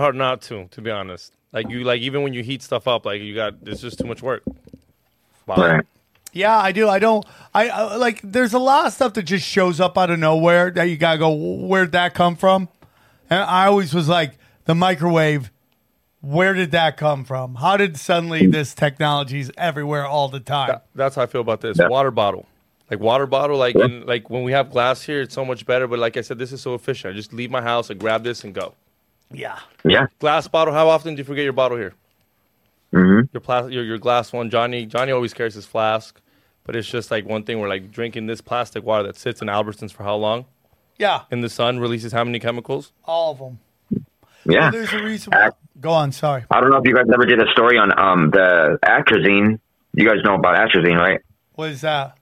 hard not to be honest. Like even when you heat stuff up, there's just too much work. Wow. Yeah, I do. I like. There's a lot of stuff that just shows up out of nowhere that you gotta go, where'd that come from? And I always was like, the microwave. Where did that come from? How did suddenly this technology's everywhere all the time? That's how I feel about this. Yeah. Water bottle. Like when we have glass here, it's so much better. But like I said, this is so efficient. I just leave my house, I grab this and go. Yeah. Glass bottle. How often do you forget your bottle here? Mm-hmm. Your glass one. Johnny always carries his flask, but it's just like one thing. We're like drinking this plastic water that sits in Albertsons for how long? Yeah. In the sun, releases how many chemicals? All of them. Yeah. Well, there's a reason. Go on. Sorry. I don't know if you guys ever did a story on the atrazine. You guys know about atrazine, right? What is that?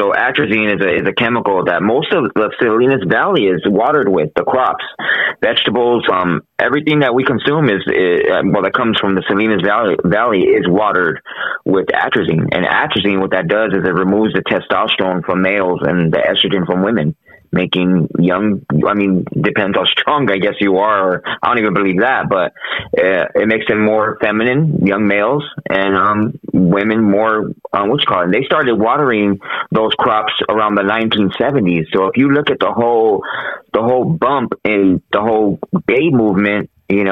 So atrazine is a chemical that most of the Salinas Valley is watered with. The crops, vegetables, everything that we consume that comes from the Salinas Valley is watered with atrazine. And atrazine, what that does is it removes the testosterone from males and the estrogen from women, making young. I mean, depends how strong I guess you are. Or I don't even believe that, but it makes them more feminine, young males, and women more. They started watering those crops around the 1970s. So if you look at the whole bump in the whole gay movement, it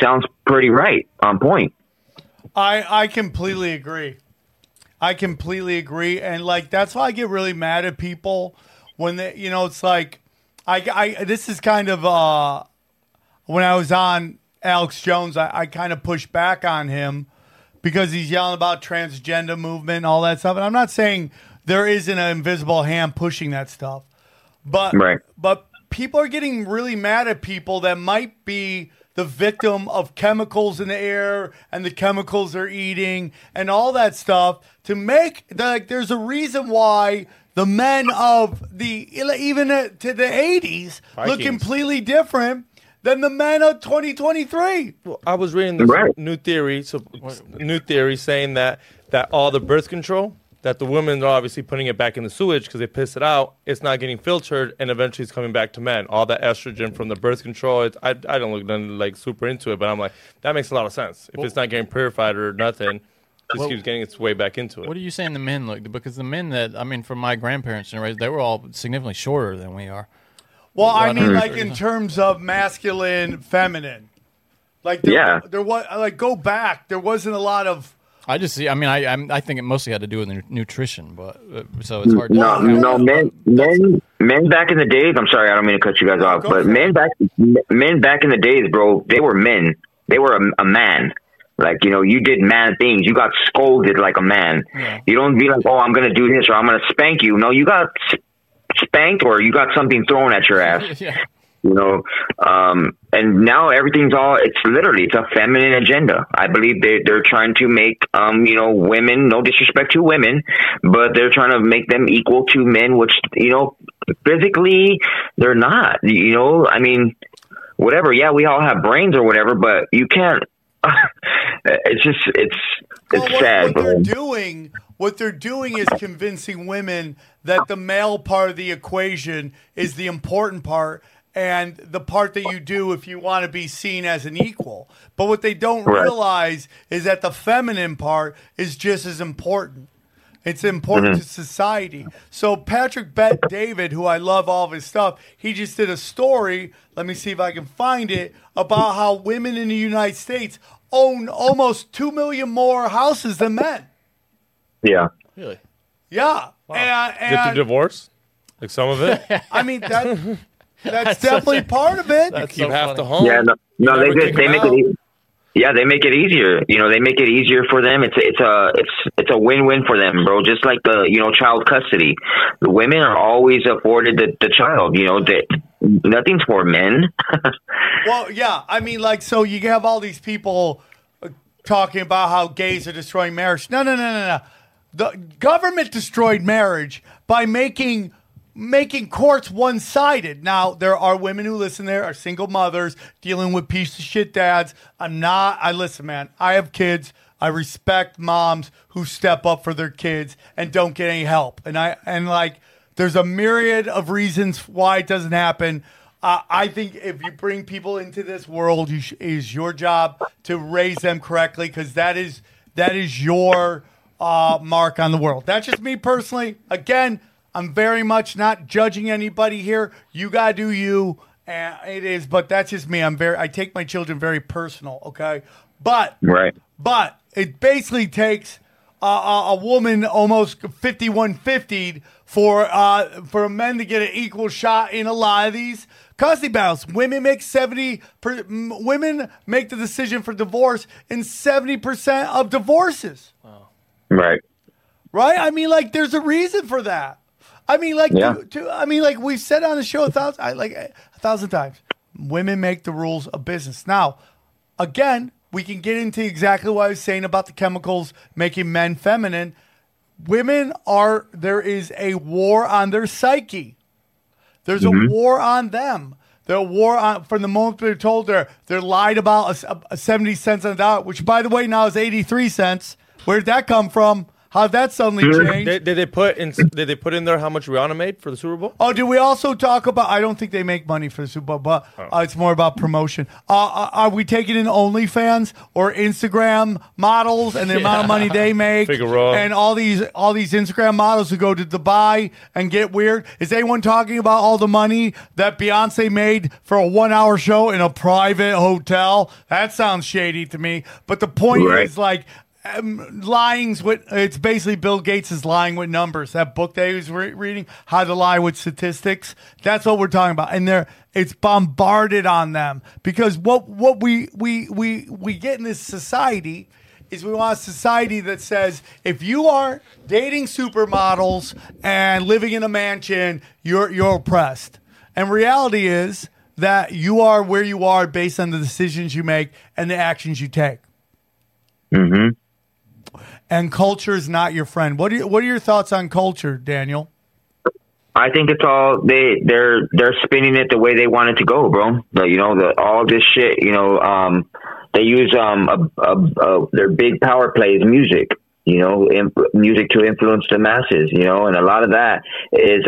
sounds pretty right on point. I completely agree. And like, that's why I get really mad at people when they, it's like, this is kind of, when I was on Alex Jones, I kind of pushed back on him because he's yelling about transgender movement and all that stuff. And I'm not saying there isn't an invisible hand pushing that stuff, but people are getting really mad at people that might be the victim of chemicals in the air and the chemicals they're eating and all that stuff to make like, there's a reason why the men of even to the 80s Vikings look completely different than the men of 2023. Well, I was reading this new theory saying that all the birth control that the women are obviously putting it back in the sewage because they piss it out. It's not getting filtered, and eventually it's coming back to men. All the estrogen from the birth control. I don't look done, like super into it, but I'm like, that makes a lot of sense. If it's not getting purified or nothing, it keeps getting its way back into it. What are you saying the men look? Because the men from my grandparents' generation, they were all significantly shorter than we are. Well, I mean, like in terms of masculine, feminine. Like, there wasn't a lot of I just see. I mean, I think it mostly had to do with nutrition, but so it's hard. Men back in the days. I'm sorry, I don't mean to cut you guys off, but men back in the days, bro, they were men. They were a man. Like, you know, you did man things. You got scolded like a man. Yeah. You don't be like, oh, I'm going to do this or I'm going to spank you. No, you got spanked or you got something thrown at your ass. Yeah. You know, and now everything's all, it's literally, it's a feminine agenda. I believe they're trying to make, you know, women, no disrespect to women, but they're trying to make them equal to men, which, you know, physically they're not, you know, I mean, whatever. Yeah, we all have brains or whatever, but you can't, it's just, it's sad. What they're doing is convincing women that the male part of the equation is the important part. And the part that you do if you want to be seen as an equal. But what they don't realize is that the feminine part is just as important. It's important to society. So Patrick Bet David, who I love all of his stuff, he just did a story, let me see if I can find it, about how women in the United States own almost 2 million more houses than men. Yeah. Really? Yeah. Wow. And is it the divorce? Like some of it? I mean, that... That's definitely part of it. You keep so half the home. Yeah, no they make it. Yeah, they make it easier. You know, they make it easier for them. It's a win-win for them, bro. Just like the child custody. The women are always afforded the child. You know, nothing's for men. Well, yeah, I mean, like, so you have all these people talking about how gays are destroying marriage. No. The government destroyed marriage by making courts one-sided. Now, there are women who listen there, are single mothers, dealing with piece of shit dads. Listen, man, I have kids. I respect moms who step up for their kids and don't get any help. And there's a myriad of reasons why it doesn't happen. I think if you bring people into this world, it is your job to raise them correctly because that is your mark on the world. That's just me personally. Again, I'm very much not judging anybody here. You gotta do you, and it is. But that's just me. I take my children very personal. Okay, but it basically takes a woman almost 51-50 for men to get an equal shot in a lot of these custody battles. Women make women make the decision for divorce in 70% of divorces. Wow. Right. I mean, like, there's a reason for that. I mean, like, yeah. We've said on the show a thousand times, women make the rules of business. Now, again, we can get into exactly what I was saying about the chemicals making men feminine. Women are, there is a war on their psyche. There's a war on them. They're war on, from the moment they're told they're lied about a 70 cents on the dollar, which, by the way, now is 83 cents. Where did that come from? How'd that suddenly change? Did they put in there how much Rihanna made for the Super Bowl? Oh, did we also talk about? I don't think they make money for the Super Bowl, but it's more about promotion. Are we taking in OnlyFans or Instagram models and the amount of money they make? And all these Instagram models who go to Dubai and get weird? Is anyone talking about all the money that Beyonce made for a 1-hour show in a private hotel? That sounds shady to me. But the point is, like, it's basically Bill Gates is lying with numbers. That book that he was reading, How to Lie with Statistics, that's what we're talking about. And it's bombarded on them because what we get in this society is we want a society that says if you are dating supermodels and living in a mansion, you're oppressed. And reality is that you are where you are based on the decisions you make and the actions you take. Mm-hmm. And culture is not your friend. What are your thoughts on culture, Daniel? I think it's all they're spinning it the way they want it to go, bro. All this shit. They use their big power plays music. Music to influence the masses, and a lot of that is,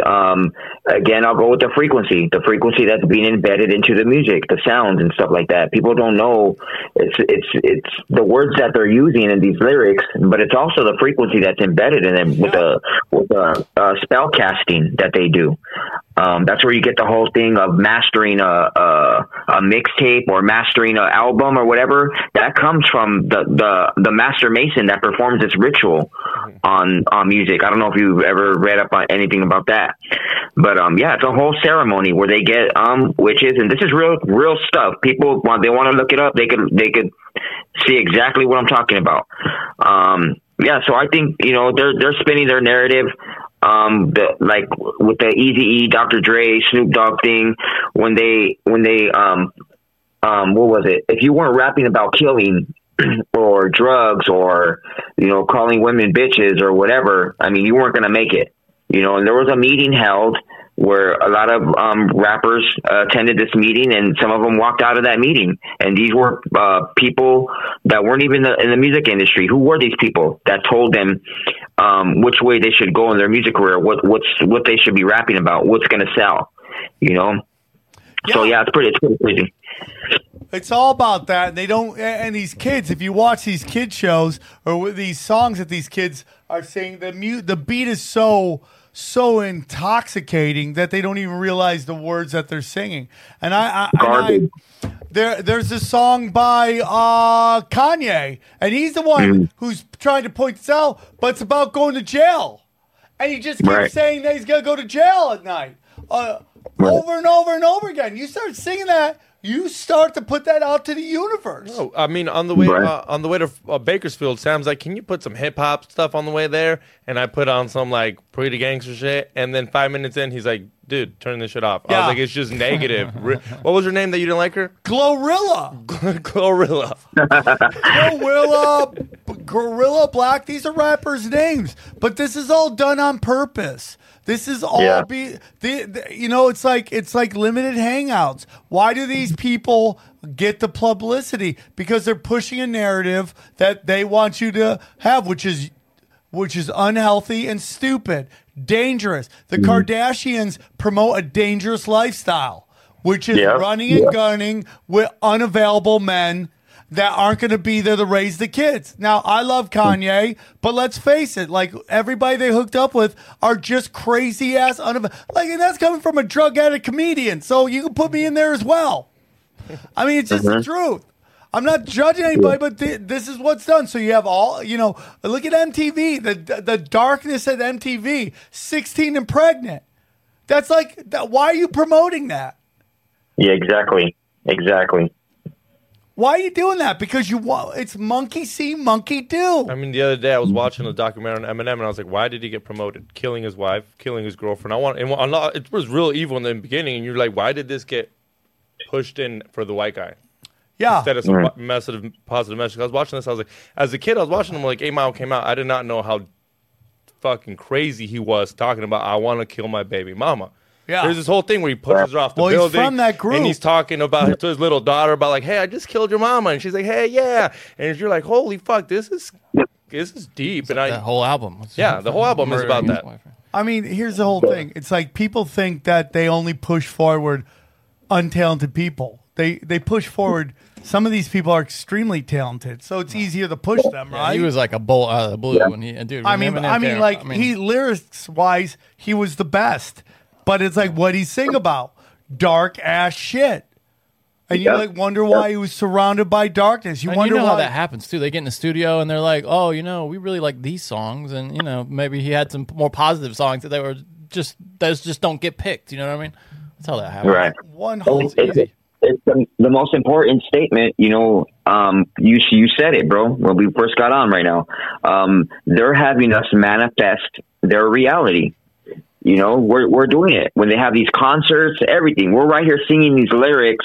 again, I'll go with the frequency that's being embedded into the music, the sounds and stuff like that. People don't know it's the words that they're using in these lyrics, but it's also the frequency that's embedded in them with the spell casting that they do. That's where you get the whole thing of mastering a a mixtape or mastering an album or whatever, that comes from the master mason that performs this ritual on music. I don't know if you've ever read up on anything about that, but yeah, it's a whole ceremony where they get witches, and this is real stuff. People want to look it up. They could see exactly what I'm talking about. Yeah, so I think, you know, they're spinning their narrative. Like with the Eazy-E, Dr. Dre, Snoop Dogg thing, when they what was it? If you weren't rapping about killing or drugs or, you know, calling women bitches or whatever, I mean, you weren't going to make it, you know. And there was a meeting held where a lot of rappers attended this meeting, and some of them walked out of that meeting. And these were people that weren't even in the music industry. Who were these people that told them which way they should go in their music career, what they should be rapping about, what's going to sell, you know? Yeah. So, yeah, it's pretty crazy. It's all about that. And they don't. And these kids, if you watch these kid shows or these songs that these kids are singing, the beat is so intoxicating that they don't even realize the words that they're singing. And there's a song by Kanye, and he's the one who's trying to point this out, but it's about going to jail. And he just keeps saying that he's going to go to jail at night over and over and over again. You start singing that, you start to put that out to the universe. No, I mean, on the way to Bakersfield, Sam's like, "Can you put some hip hop stuff on the way there?" And I put on some like pretty gangster shit, and then 5 minutes in, he's like, "Dude, turn this shit off." Yeah. I was like, "It's just negative." What was her name that you didn't like her? Glorilla. Glorilla. Gorilla Black. These are rappers' names, but this is all done on purpose. This is all you know, it's like limited hangouts. Why do these people get the publicity? Because they're pushing a narrative that they want you to have, which is unhealthy and stupid, dangerous. The Kardashians promote a dangerous lifestyle, which is running and gunning with unavailable men that aren't going to be there to raise the kids. Now, I love Kanye, but let's face it, like, everybody they hooked up with are just crazy ass and that's coming from a drug addict comedian, so you can put me in there as well. I mean, it's just the truth. I'm not judging anybody, but this is what's done. So you have all, you know, look at MTV, the darkness at MTV, 16 and pregnant. That's like, why are you promoting that? Yeah, exactly. Why are you doing that? Because it's monkey see, monkey do. I mean, the other day I was watching a documentary on Eminem, and I was like, why did he get promoted? Killing his wife, killing his girlfriend. It was real evil in the beginning, and you're like, why did this get pushed in for the white guy? Yeah. Instead of some positive message. I was watching this. I was like, as a kid, I was watching him like 8 Mile came out. I did not know how fucking crazy he was talking about, I want to kill my baby mama. Yeah. There's this whole thing where he pushes her off the building. He's from that group. And he's talking to his little daughter about like, hey, I just killed your mama. And she's like, hey, yeah. And you're like, holy fuck, this is deep. It's, and like, that whole album. The whole album is about that. I mean, here's the whole thing. It's like people think that they only push forward untalented people. They push forward. Some of these people are extremely talented, so it's easier to push them, right? Yeah, he was like a bull out of the blue. Yeah. He lyrics-wise, he was the best. But it's like, what he sing about? Dark ass shit. And you like wonder why he was surrounded by darkness. You wonder how that happens too. They get in the studio and they're like, oh, you know, we really like these songs, and you know, maybe he had some more positive songs that they were just those don't get picked. You know what I mean? That's how that happens. Right. One whole easy. It's the most important statement, you know. You said it, bro, when we first got on right now. They're having us manifest their reality. You know, we're doing it when they have these concerts, everything. We're right here singing these lyrics.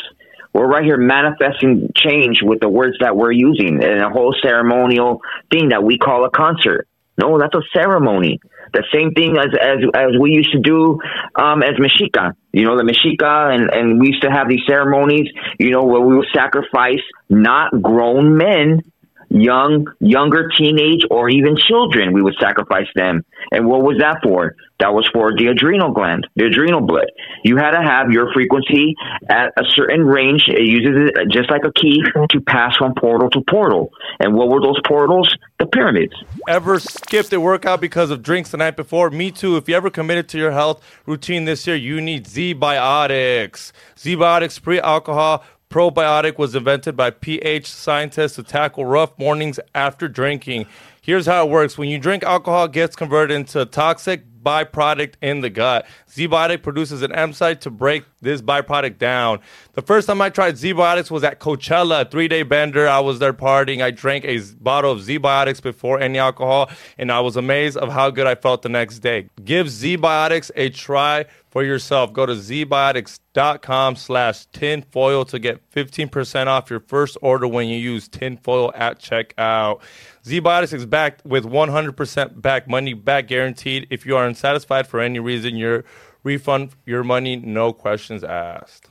We're right here manifesting change with the words that we're using, and a whole ceremonial thing that we call a concert. No, that's a ceremony. The same thing as we used to do as Mexica. You know, the Mexica, and we used to have these ceremonies, you know, where we would sacrifice not grown men, younger teenage or even children. We would sacrifice them. And what was that for? That was for the adrenal gland, the adrenal blood. You had to have your frequency at a certain range. It uses it just like a key to pass from portal to portal. And what were those portals? The pyramids. Ever skipped a workout because of drinks the night before? Me too. If you ever committed to your health routine this year, you need Z-Biotics. Z-Biotics pre-alcohol probiotic was invented by pH scientists to tackle rough mornings after drinking. Here's how it works. When you drink alcohol, it gets converted into a toxic byproduct in the gut. Z-Biotic produces an enzyme to break this byproduct down. The first time I tried Z-Biotics was at Coachella, a 3-day bender. I was there partying. I drank a bottle of Z-Biotics before any alcohol, and I was amazed of how good I felt the next day. Give Z-Biotics a try for yourself. Go to zbiotics.com/tinfoil to get 15% off your first order when you use tinfoil at checkout. Z-Biotics is backed with 100% back money back guaranteed. If you are unsatisfied for any reason, your refund your money, no questions asked.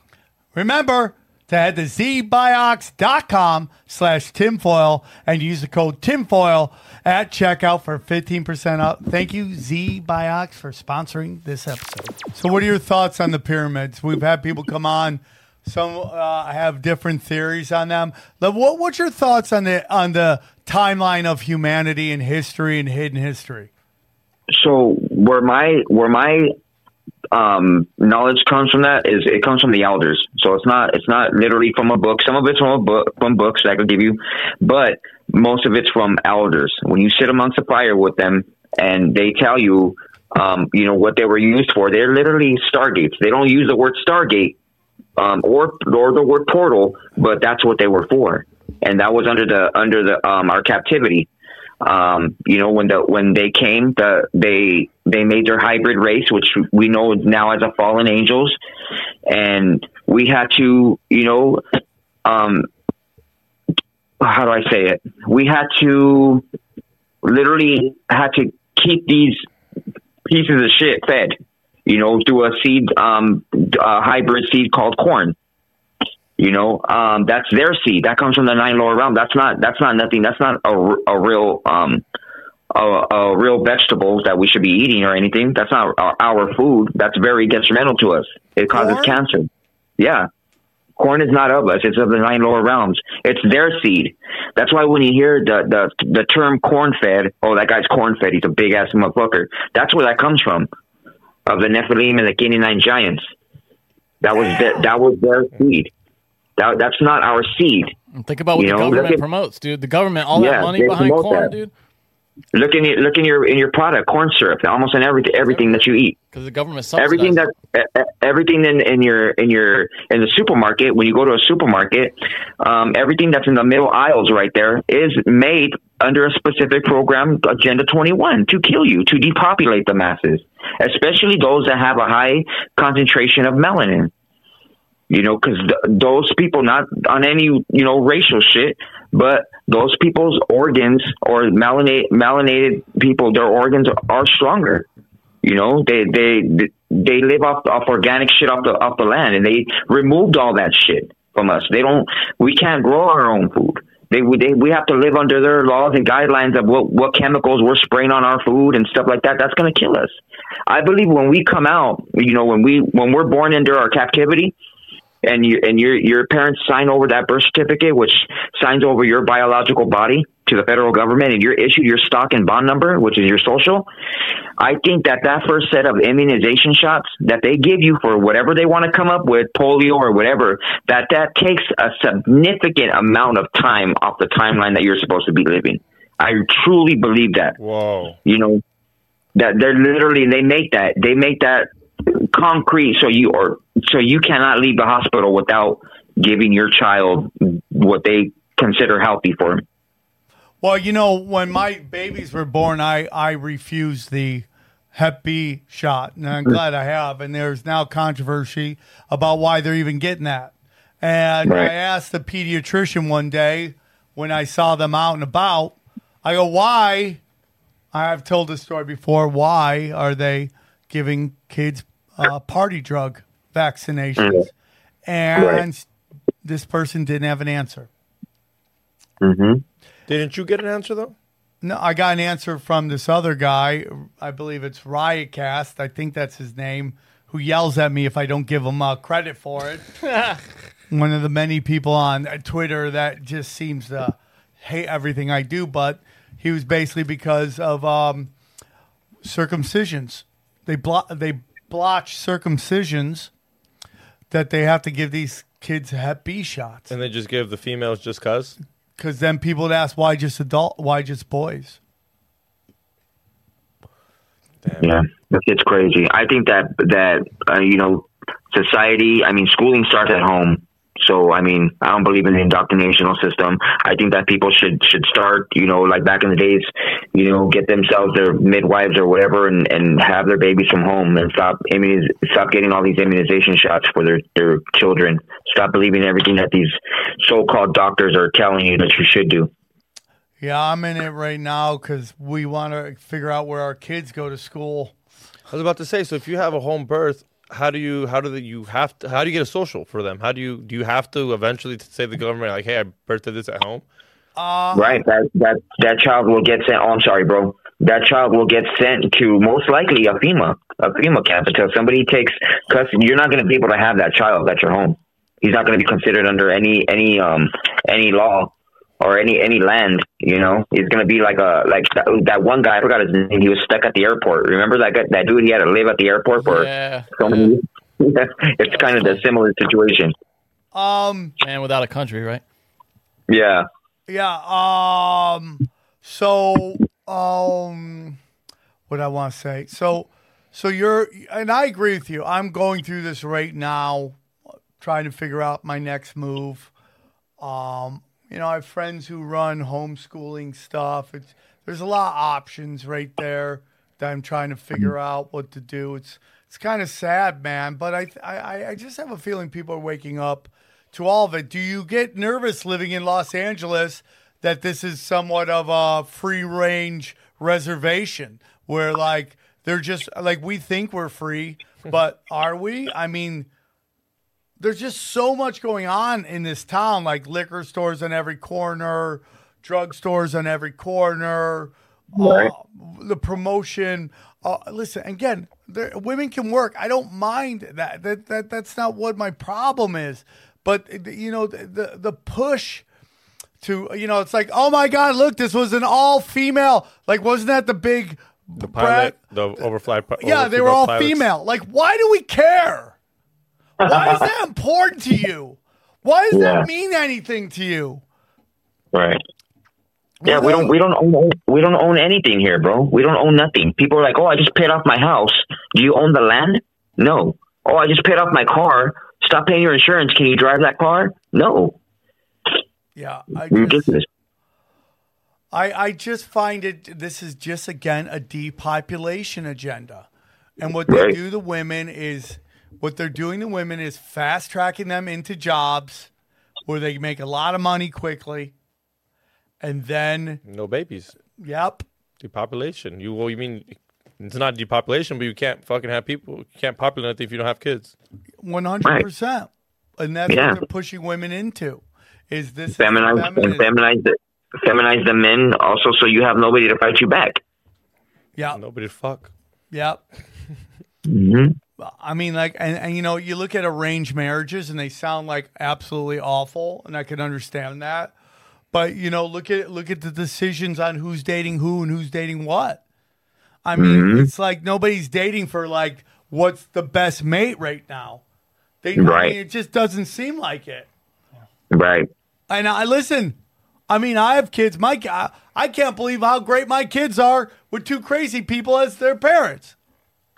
Remember to head to zbiotics.com/tinfoil and use the code tinfoil at checkout for 15% off. Thank you, Z-Biotics, for sponsoring this episode. So what are your thoughts on the pyramids? We've had people come on. Some have different theories on them. What's your thoughts on the timeline of humanity and history and hidden history? So where my knowledge comes from that is it comes from the elders. So it's not literally from a book. Some of it's from books that I could give you, but most of it's from elders. When you sit amongst the fire with them and they tell you, what they were used for, they're literally stargates. They don't use the word stargate. Or the word portal, but that's what they were for, and that was under our captivity. When they came, they made their hybrid race, which we know now as a fallen angels, and we had to, how do I say it? We had to literally keep these pieces of shit fed. Through a seed, a hybrid seed called corn. That's their seed. That comes from the 9 lower realm. That's not nothing. That's not a real, a real vegetable that we should be eating or anything. That's not our food. That's very detrimental to us. It causes cancer. Yeah. Corn is not of us. It's of the 9 lower realms. It's their seed. That's why when you hear the term corn fed, oh, that guy's corn fed. He's a big ass motherfucker. That's where that comes from. Of the Nephilim and the Canaanite giants, that was their seed. That's not our seed. Think about what the government promotes, dude. The government, all that money behind corn, dude. Look in your product, corn syrup, almost in everything that you eat. Because the government subsidizes everything in the supermarket. When you go to a supermarket, everything that's in the middle aisles right there is made under a specific program, Agenda 21, to kill you, to depopulate the masses, especially those that have a high concentration of melanin. Because those people, not on any, racial shit, but those people's organs or melanated people, their organs are stronger. They live off organic shit off the land, and they removed all that shit from us. We can't grow our own food. We have to live under their laws and guidelines of what chemicals we're spraying on our food and stuff like that. That's going to kill us. I believe when we come out, when we're born into our captivity, and your parents sign over that birth certificate, which signs over your biological body to the federal government, and you're issued your stock and bond number, which is your social. I think that first set of immunization shots that they give you for whatever they want to come up with, polio or whatever, that takes a significant amount of time off the timeline that you're supposed to be living. I truly believe that. Whoa. That they're literally, they make that concrete, so you cannot leave the hospital without giving your child what they consider healthy for him. Well, when my babies were born, I refused the Hep B shot, and I'm glad I have. And there's now controversy about why they're even getting that. And right. I asked the pediatrician one day when I saw them out and about, I go, why? I've told this story before. Why are they giving kids party drug vaccinations? And right. This person didn't have an answer. Mm-hmm. Didn't you get an answer, though? No, I got an answer from this other guy. I believe it's Riotcast. I think that's his name, who yells at me if I don't give him credit for it. One of the many people on Twitter that just seems to hate everything I do, but he was basically because of circumcisions. They blotch circumcisions that they have to give these kids Hep B shots. And they just give the females just cause? Because then people would ask, why just adult? Why just boys? Damn. Yeah, it's crazy. I think that society, schooling starts at home. So, I don't believe in the indoctrinational system. I think that people should start, like back in the days, get themselves their midwives or whatever and have their babies from home and stop getting all these immunization shots for their children. Stop believing everything that these so-called doctors are telling you that you should do. Yeah, I'm in it right now because we want to figure out where our kids go to school. I was about to say, so if you have a home birth, how do you get a social for them? Do you have to eventually say to the government, like, hey, I birthed this at home? Right. That child will get sent. Oh, I'm sorry, bro. That child will get sent to most likely a FEMA camp until somebody takes custody. You're not going to be able to have that child at your home. He's not going to be considered under any law or any land. He's going to be like that one guy. I forgot his name. He was stuck at the airport. Remember that dude? He had to live at the airport for so many. It's kind of the similar situation. And without a country, right? Yeah. Yeah. So what I want to say. So you're, and I agree with you. I'm going through this right now, trying to figure out my next move. I have friends who run homeschooling stuff. There's a lot of options right there that I'm trying to figure out what to do. It's kind of sad, man, but I just have a feeling people are waking up to all of it. Do you get nervous living in Los Angeles that this is somewhat of a free-range reservation where, like, they're just, like, we think we're free, but are we? There's just so much going on in this town, like liquor stores on every corner, drug stores on every corner, right. The promotion. Listen, again, women can work. I don't mind that. That's not what my problem is. But, the push to, it's like, oh, my God, look, this was an all-female. Like, wasn't that the big... The pilot, the overfly... Yeah, they were all pilots. Female. Like, why do we care? Why is that important to you? Why does that mean anything to you? Right. Yeah, we don't own anything here, bro. We don't own nothing. People are like, "Oh, I just paid off my house. Do you own the land?" No. "Oh, I just paid off my car. Stop paying your insurance. Can you drive that car?" No. Yeah, ridiculous. I just find it. This is just again a depopulation agenda, and what they do to women is. What they're doing to women is fast-tracking them into jobs where they make a lot of money quickly, and then... No babies. Yep. Depopulation. You mean it's not depopulation, but you can't fucking have people. You can't populate anything if you don't have kids. 100%. Right. And that's what they're pushing women into, is this... Feminize the men also so you have nobody to fight you back. Yeah. Nobody to fuck. Yep. Mm-hmm. You look at arranged marriages and they sound like absolutely awful, and I can understand that. But look at the decisions on who's dating who and who's dating what. Mm-hmm. It's like nobody's dating for like what's the best mate right now. It just doesn't seem like it. Right. And I listen. I have kids. I can't believe how great my kids are with two crazy people as their parents.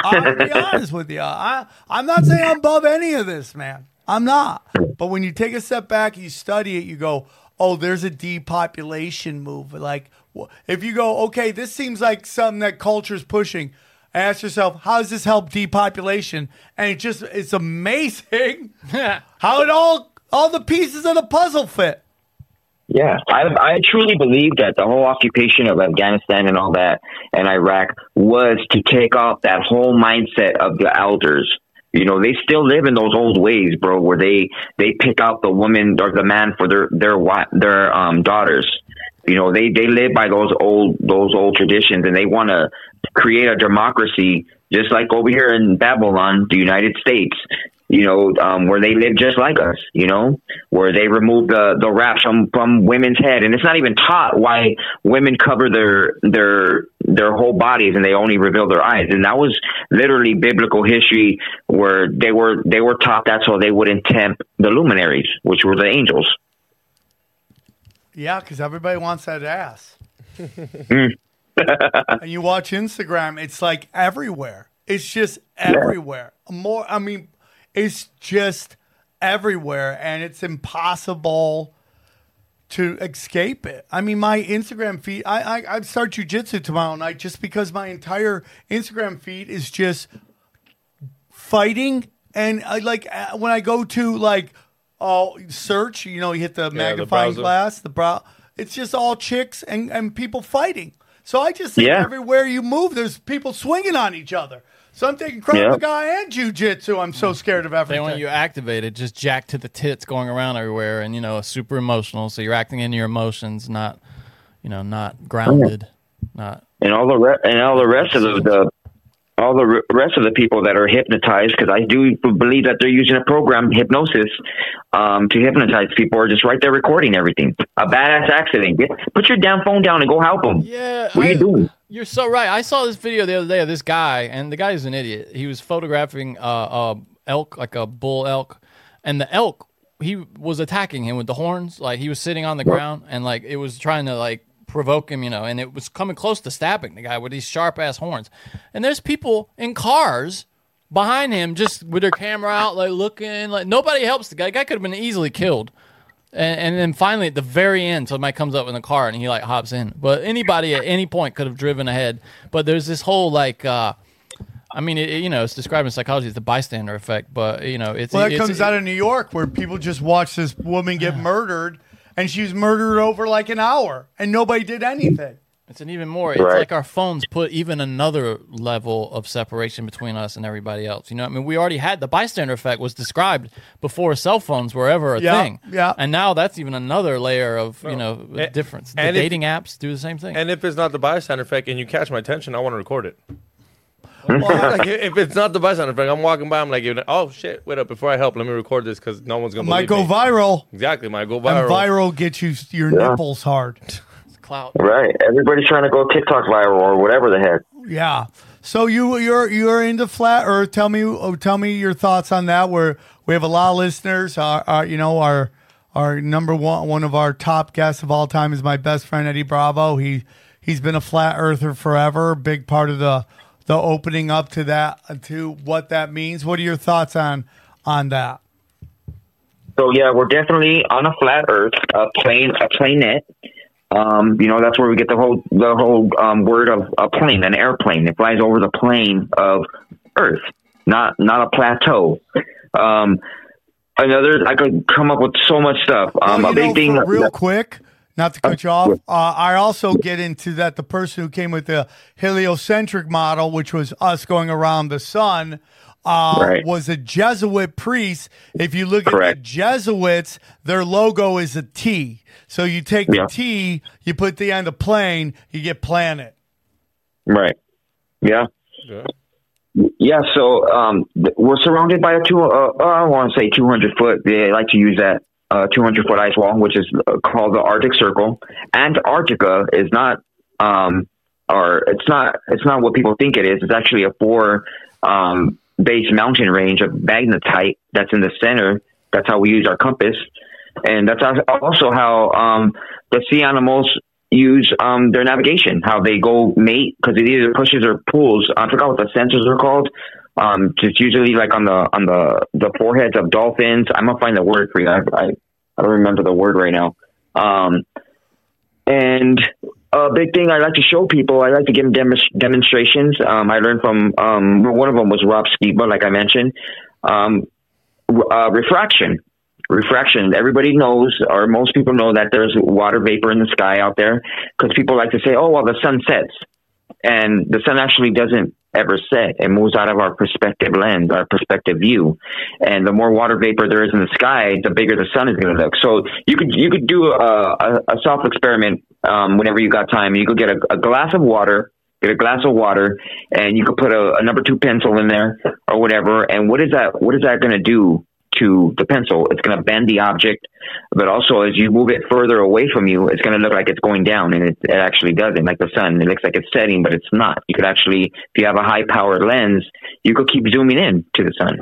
I'll be honest with you. I'm not saying I'm above any of this, man. I'm not. But when you take a step back and you study it, you go, oh, there's a depopulation move. Like, if you go, okay, this seems like something that culture's pushing, ask yourself, how does this help depopulation? And it's amazing how it all the pieces of the puzzle fit. Yeah, I truly believe that the whole occupation of Afghanistan and all that and Iraq was to take off that whole mindset of the elders. They still live in those old ways, bro, where they pick out the woman or the man for their daughters. They live by those old traditions, and they want to create a democracy just like over here in Babylon, the United States. Where they live just like us, where they remove the wraps from women's head. And it's not even taught why women cover their their whole bodies, and they only reveal their eyes. And that was literally biblical history, where they were taught that's how they wouldn't tempt the luminaries, which were the angels. Yeah, because everybody wants that ass. And you watch Instagram, it's like everywhere. It's just everywhere. Yeah. It's just everywhere, and it's impossible to escape it. I mean, my Instagram feed, I start jiu-jitsu tomorrow night just because my entire Instagram feed is just fighting. And I like when I go to search, you hit the magnifying glass, it's just all chicks and people fighting. So I just think everywhere you move, there's people swinging on each other. So I'm thinking, crap, the guy and jiu-jitsu. I'm so scared of everything. They want you activated, just jacked to the tits, going around everywhere, and super emotional. So you're acting into your emotions, not, not grounded, not. And all the rest of the people that are hypnotized, because I do believe that they're using a program, hypnosis, to hypnotize people, are just right there recording everything. A badass accident. Put your damn phone down and go help them. Yeah, what are you doing? You're so right. I saw this video the other day of this guy, and the guy is an idiot. He was photographing elk, like a bull elk, and the elk, he was attacking him with the horns. Like, he was sitting on the ground, and it was trying to provoke him, and it was coming close to stabbing the guy with these sharp ass horns. And there's people in cars behind him just with their camera out, looking, nobody helps the guy. The guy could have been easily killed. And then finally at the very end, somebody comes up in the car and he hops in. But anybody at any point could have driven ahead. But there's this whole it's described in psychology as the bystander effect, but it comes out of New York, where people just watch this woman get murdered. And she was murdered over an hour, and nobody did anything. It's an even more. It's like our phones put even another level of separation between us and everybody else. You know what I mean? We already had the bystander effect was described before cell phones were ever a thing. Yeah. And now that's even another layer of difference. The dating apps do the same thing. And if it's not the bystander effect, and you catch my attention, I want to record it. Well, if it's not the bystander effect, I'm walking by, I'm like, oh shit, wait up, before I help, let me record this, because no one's going to believe me. Might go viral. Exactly, might go viral. And viral gets you your nipples hard. It's clout. Right, everybody's trying to go TikTok viral or whatever the heck. Yeah, so you're into flat earth. Tell me your thoughts on that. We have a lot of listeners. Our number one of our top guests of all time is my best friend, Eddie Bravo. He's been a flat earther forever, big part of the opening up to that, to what that means. What are your thoughts on that? So yeah, we're definitely on a flat Earth, a planet. That's where we get the whole word of a plane, an airplane. It flies over the plane of Earth, not a plateau. Another, I could come up with so much stuff. Real quick. Not to cut you off, I also get into that the person who came with the heliocentric model, which was us going around the sun, was a Jesuit priest. If you look at the Jesuits, their logo is a T. So you take the T, you put the end of plane, you get planet. Right. Yeah. Yeah. Yeah, so we're surrounded by I want to say 200 foot. They like to use that. 200-foot ice wall, which is called the Arctic Circle. Antarctica is not, it's not what people think it is. It's actually a four-base mountain range of magnetite that's in the center. That's how we use our compass, and that's also how the sea animals use their navigation. How they go mate, because it either pushes or pulls. I forgot what the sensors are called. Just usually on the foreheads of dolphins. I'm gonna find the word for you. I don't remember the word right now. And a big thing I like to show people, I like to give them demonstrations. I learned from one of them was Rob Skiba, like I mentioned. Refraction. Everybody knows, or most people know, that there's water vapor in the sky out there, because people like to say, oh well, the sun sets, and the sun actually doesn't ever set. It moves out of our perspective lens, our perspective view, and the more water vapor there is in the sky, the bigger the sun is going to look. So you could do a soft experiment whenever you got time. You could get a glass of water, and you could put a number 2 pencil in there or whatever. And what is that going to do to the pencil, it's going to bend the object, but also as you move it further away from you, it's going to look like it's going down, and it actually doesn't. Like the sun, it looks like it's setting, but it's not. You could actually, if you have a high power lens, you could keep zooming in to the sun.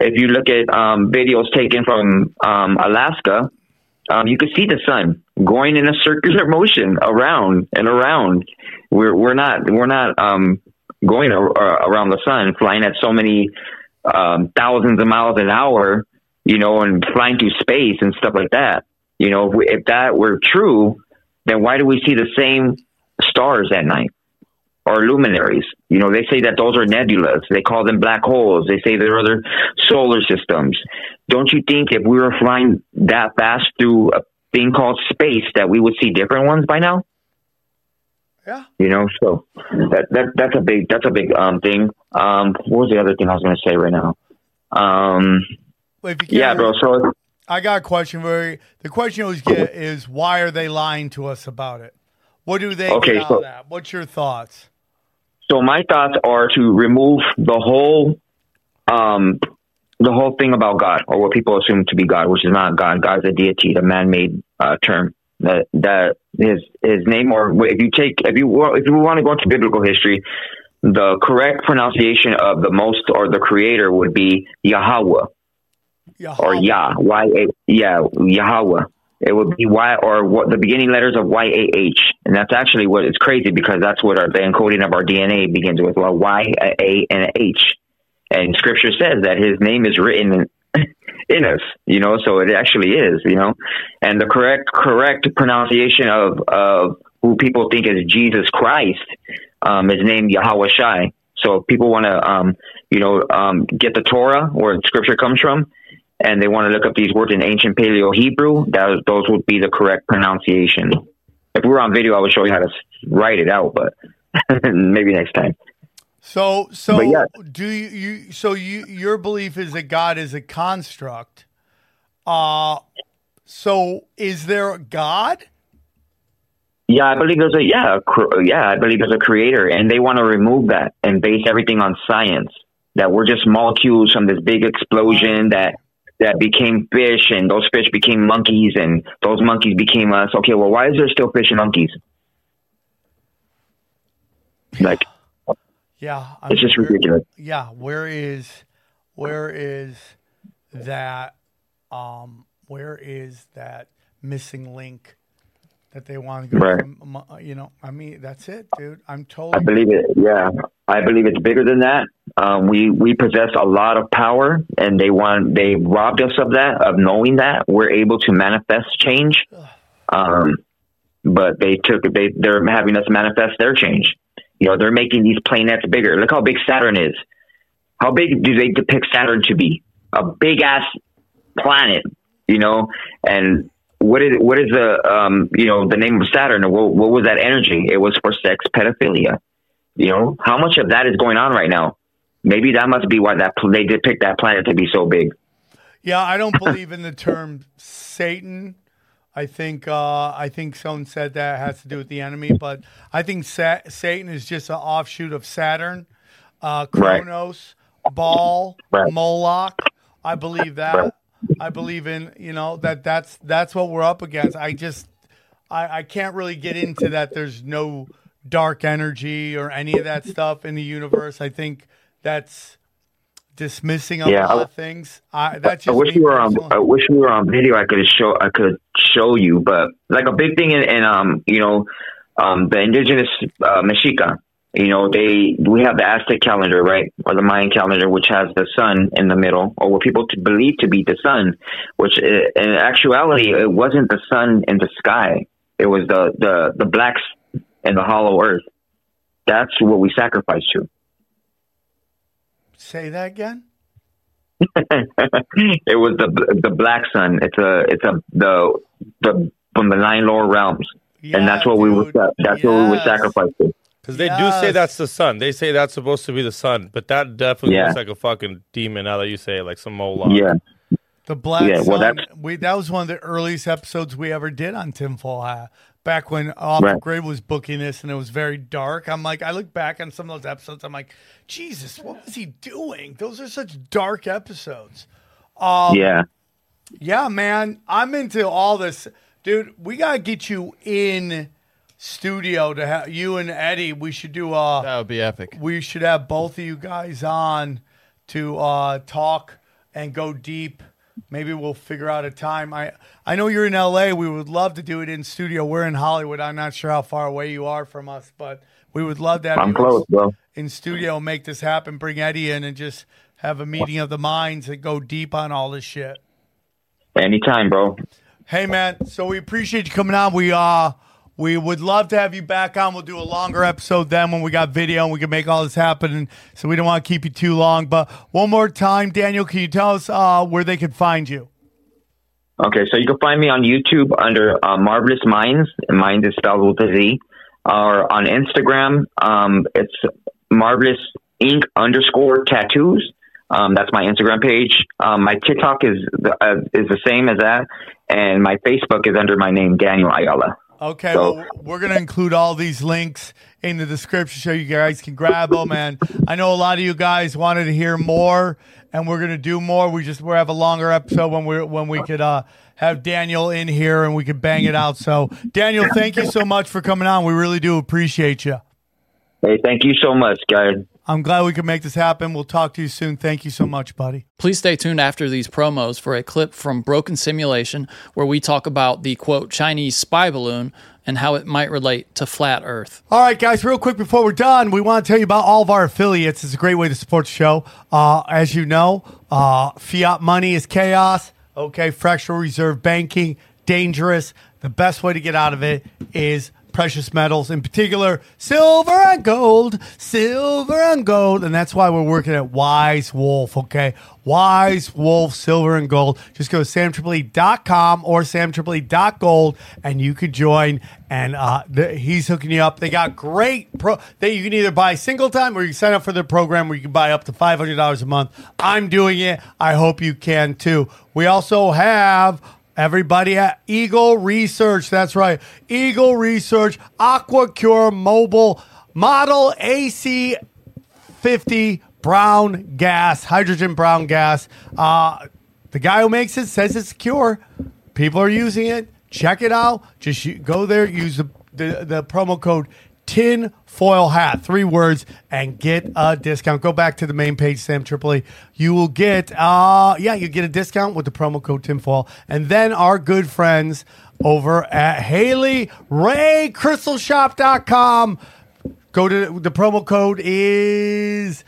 If you look at videos taken from Alaska, you could see the sun going in a circular motion around and around. We're not going around the sun, flying at so many thousands of miles an hour, you know, and flying through space and stuff like that. You know, if that were true, then why do we see the same stars at night or luminaries? You know, they say that those are nebulas. They call them black holes. They say they're other solar systems. Don't you think if we were flying that fast through a thing called space that we would see different ones by now? Yeah. You know, so that's a big thing. What was the other thing I was going to say right now? So I got a question for you. The question was is why are they lying to us about it? What do they get out of that? What's your thoughts? So my thoughts are to remove the whole thing about God, or what people assume to be God, which is not God. God is a deity, a man-made term. That his name, or if you want to go into biblical history, the correct pronunciation of the most or the creator would be Yahweh, or Yah, Yahweh. It would be Y, or what the beginning letters of YAH, and that's actually what is crazy, because that's what the encoding of our DNA begins with, Y, A, and H, and Scripture says that his name is written in us, you know, so it actually is, you know. And the correct pronunciation of who people think is Jesus Christ is named Yahweh Shai. So if people want to, get the Torah, where Scripture comes from, and they want to look up these words in ancient Paleo Hebrew, those would be the correct pronunciation. If we were on video, I would show you how to write it out, but maybe next time. So yeah. Your belief is that God is a construct. So is there a God? Yeah, I believe there's a creator, and they want to remove that and base everything on science, that we're just molecules from this big explosion that became fish, and those fish became monkeys, and those monkeys became us. Okay, well, why is there still fish and monkeys? Like, yeah, it's just ridiculous. Yeah, where is that missing link that they want to go? Right. From, you know, I mean, that's it, dude. I'm totally. I believe it. Yeah, I believe it's bigger than that. We possess a lot of power, and they robbed us of that, of knowing that we're able to manifest change. But they're having us manifest their change. You know, they're making these planets bigger. Look how big Saturn is. How big do they depict Saturn to be? A big ass planet, you know. And what is the the name of Saturn? What was that energy? It was for sex pedophilia. You know, how much of that is going on right now? Maybe that must be why they depict that planet to be so big. Yeah, I don't believe in the term Satan. I think someone said that has to do with the enemy, but I think Satan is just an offshoot of Saturn, Kronos, right. Baal, right. Moloch. I believe that. Right. I believe in, that's what we're up against. I can't really get into that. There's no dark energy or any of that stuff in the universe. I think that's dismissing a lot of things. I wish we were on video. I could show you, but like a big thing in the indigenous Mexica, we have the Aztec calendar, right? Or the Mayan calendar, which has the sun in the middle, or what people believe to be the sun, which in actuality, it wasn't the sun in the sky. It was the blacks in the hollow earth. That's what we sacrificed to. Say that again. It was the black sun. It's from the nine lower realms, yeah, and that's what we would. That's what we would sacrifice to. Because they do say that's the sun. They say that's supposed to be the sun, but that definitely looks like a fucking demon. Now that you say it, like some Moloch. Yeah. The black sun. That was one of the earliest episodes we ever did on Tin Foil Hat. Back when Grade was booking this and it was very dark. I'm like, I look back on some of those episodes. I'm like, Jesus, what was he doing? Those are such dark episodes. Yeah, man, I'm into all this. Dude, we got to get you in studio to have you and Eddie. We should do a... That would be epic. We should have both of you guys on to talk and go deep. Maybe we'll figure out a time. I know you're in L.A. We would love to do it in studio. We're in Hollywood. I'm not sure how far away you are from us, but we would love that. I'm close, bro. In studio, make this happen. Bring Eddie in and just have a meeting of the minds and go deep on all this shit. Anytime, bro. Hey, man, so we appreciate you coming on. We would love to have you back on. We'll do a longer episode then when we got video and we can make all this happen. And so we don't want to keep you too long. But one more time, Daniel, can you tell us where they can find you? Okay, so you can find me on YouTube under Marvelous Minds. Minds is spelled with a Z. Or on Instagram, it's Marvelous Ink _tattoos. That's my Instagram page. My TikTok is the same as that, and my Facebook is under my name, Daniel Ayala. Okay, so, well, we're going to include all these links in the description so you guys can grab them. And I know a lot of you guys wanted to hear more, and we're going to do more. We'll have a longer episode when we could have Daniel in here and we could bang it out. So, Daniel, thank you so much for coming on. We really do appreciate you. Hey, thank you so much, guys. I'm glad we could make this happen. We'll talk to you soon. Thank you so much, buddy. Please stay tuned after these promos for a clip from Broken Simulation where we talk about the, quote, Chinese spy balloon and how it might relate to flat Earth. All right, guys, real quick before we're done, we want to tell you about all of our affiliates. It's a great way to support the show. As you know, fiat money is chaos. Okay, fractional reserve banking, dangerous. The best way to get out of it is precious metals, in particular silver and gold, and that's why we're working at Wise Wolf. Okay, Wise Wolf silver and gold. Just go to SamTripoli.com or SamTripoli.gold and you could join, and he's hooking you up. They got great that you can either buy single time or you can sign up for their program where you can buy up to $500 a month. I'm doing it. I hope you can too. We also have everybody at Eagle Research. That's right. Eagle Research, AquaCure Mobile, Model AC50 brown gas, hydrogen brown gas. The guy who makes it says it's secure. People are using it. Check it out. Just go there, use the promo code Tin Foil Hat, 3 words, and get a discount. Go back to the main page, Sam Tripoli. You will get, you get a discount with the promo code Tin Foil. And then our good friends over at Haley Ray CrystalShop.com. Go to the promo code is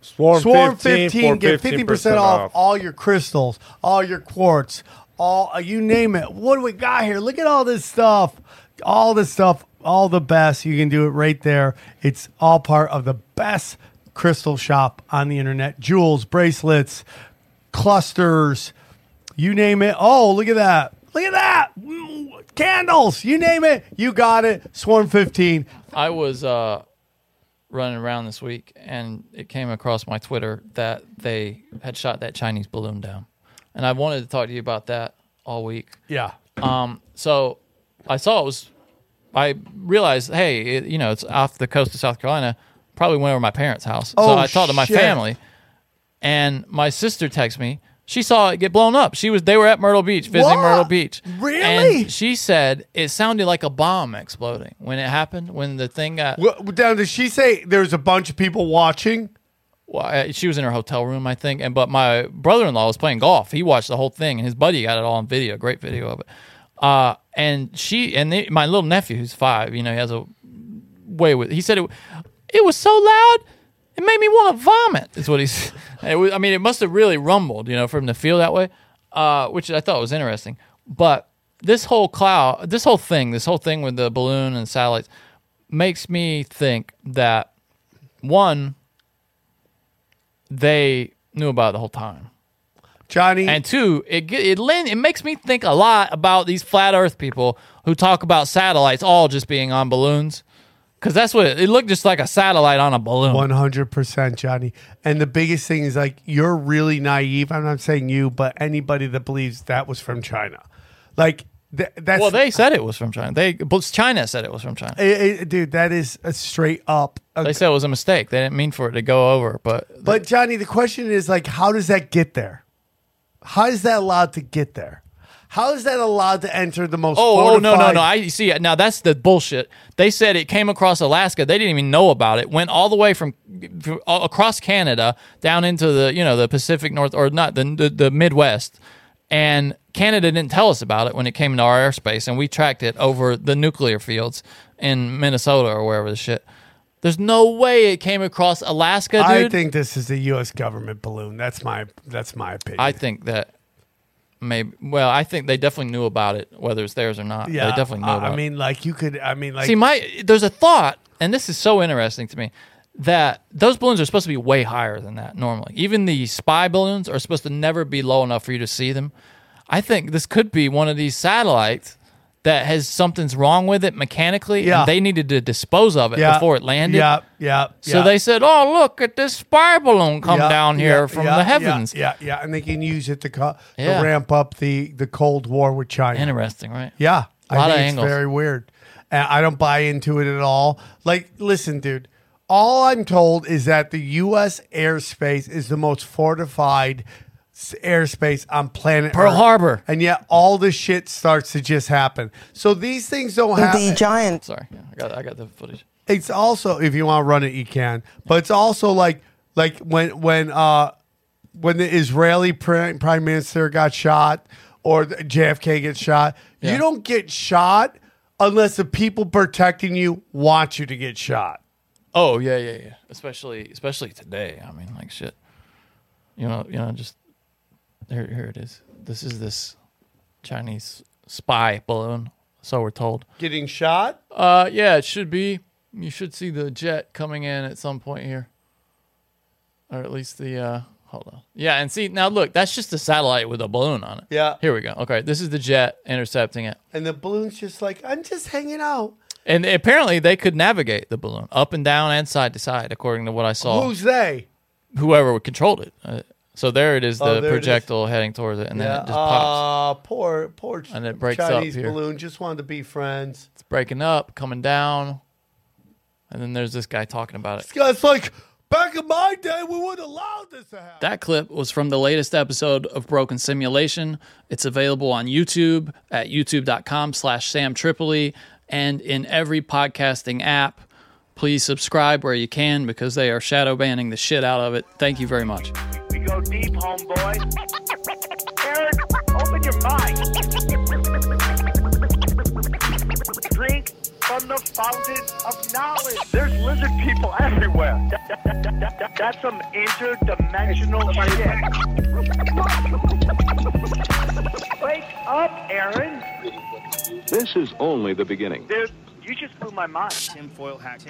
Swarm 15. Get 15% off all your crystals, all your quartz, all you name it. What do we got here? Look at all this stuff. All this stuff. All the best. You can do it right there. It's all part of the best crystal shop on the internet. Jewels, bracelets, clusters, you name it. Oh, look at that. Look at that. Candles, you name it. You got it. Swarm 15. I was running around this week, and it came across my Twitter that they had shot that Chinese balloon down. And I wanted to talk to you about that all week. Yeah. So I saw it was... I realized, hey, it's off the coast of South Carolina. Probably went over to my parents' house. Oh, so I talked to my family, and my sister texted me. She saw it get blown up. They were at Myrtle Beach, visiting Myrtle Beach. Really? And she said it sounded like a bomb exploding when it happened, when the thing got... Well, now, did she say there's a bunch of people watching? Well, she was in her hotel room, I think, but my brother-in-law was playing golf. He watched the whole thing, and his buddy got it all on video, great video of it. And my little nephew, who's 5, he has a way with. He said it was so loud, it made me want to vomit. Is what he's. It must have really rumbled, from the field that way, which I thought was interesting. But this whole cloud, this whole thing with the balloon and satellites, makes me think that one, they knew about it the whole time. Johnny. And two, it makes me think a lot about these flat Earth people who talk about satellites all just being on balloons, because that's what it looked just like, a satellite on a balloon. 100%, Johnny. And the biggest thing is, like, you're really naive. I'm not saying you, but anybody that believes that was from China, like that's. Well, they said it was from China. China said it was from China. Dude, that is a straight up. They said it was a mistake. They didn't mean for it to go over, but Johnny, the question is, like, how does that get there? How is that allowed to get there? How is that allowed to enter the most fortified... No. I see it. Now, that's the bullshit. They said it came across Alaska. They didn't even know about it. Went all the way from across Canada down into the, you know, the Pacific North, or not, the Midwest. And Canada didn't tell us about it when it came into our airspace, and we tracked it over the nuclear fields in Minnesota or wherever the shit. There's no way it came across Alaska, dude. I think this is a U.S. government balloon. That's my opinion. I think that... Maybe. Well, I think they definitely knew about it, whether it's theirs or not. Yeah, they definitely knew about it. See, there's a thought, and this is so interesting to me, that those balloons are supposed to be way higher than that normally. Even the spy balloons are supposed to never be low enough for you to see them. I think this could be one of these satellites that has something's wrong with it mechanically, and they needed to dispose of it before it landed. So they said, "Oh, look at this spy balloon come down here from the heavens." And they can use it to ramp up the Cold War with China. Interesting, right? Yeah, I think it's very weird. I don't buy into it at all. Like, listen, dude. All I'm told is that the U.S. airspace is the most fortified airspace on planet Pearl Earth. Harbor, and yet all this shit starts to just happen. So these things don't happen. The giant. Sorry, yeah, I got the footage. It's also, if you want to run it, you can. But it's also like when the Israeli prime minister got shot or JFK gets shot, you don't get shot unless the people protecting you want you to get shot. Oh yeah. Especially today. I mean, like shit. You know, just. Here it is. This is this Chinese spy balloon, so we're told. Getting shot? Yeah, it should be. You should see the jet coming in at some point here. Or at least the, hold on. Yeah, and see, now look, that's just a satellite with a balloon on it. Yeah. Here we go. Okay, this is the jet intercepting it. And the balloon's just like, I'm just hanging out. And apparently they could navigate the balloon up and down and side to side, according to what I saw. Who's they? Whoever controlled it. So there it is, the projectile heading towards it, and then it just pops. Poor and it breaks Chinese up here. Balloon. Just wanted to be friends. It's breaking up, coming down, and then there's this guy talking about it. This guy's like, back in my day, we wouldn't allow this to happen. That clip was from the latest episode of Broken Simulation. It's available on YouTube at youtube.com/SamTripoli, and in every podcasting app. Please subscribe where you can because they are shadow banning the shit out of it. Thank you very much. We go deep, homeboy. Eric, open your mind. Drink from the fountain of knowledge. There's lizard people everywhere. That's some interdimensional shit. Wake up, Aaron. This is only the beginning. Dude, you just blew my mind. Tin foil hat.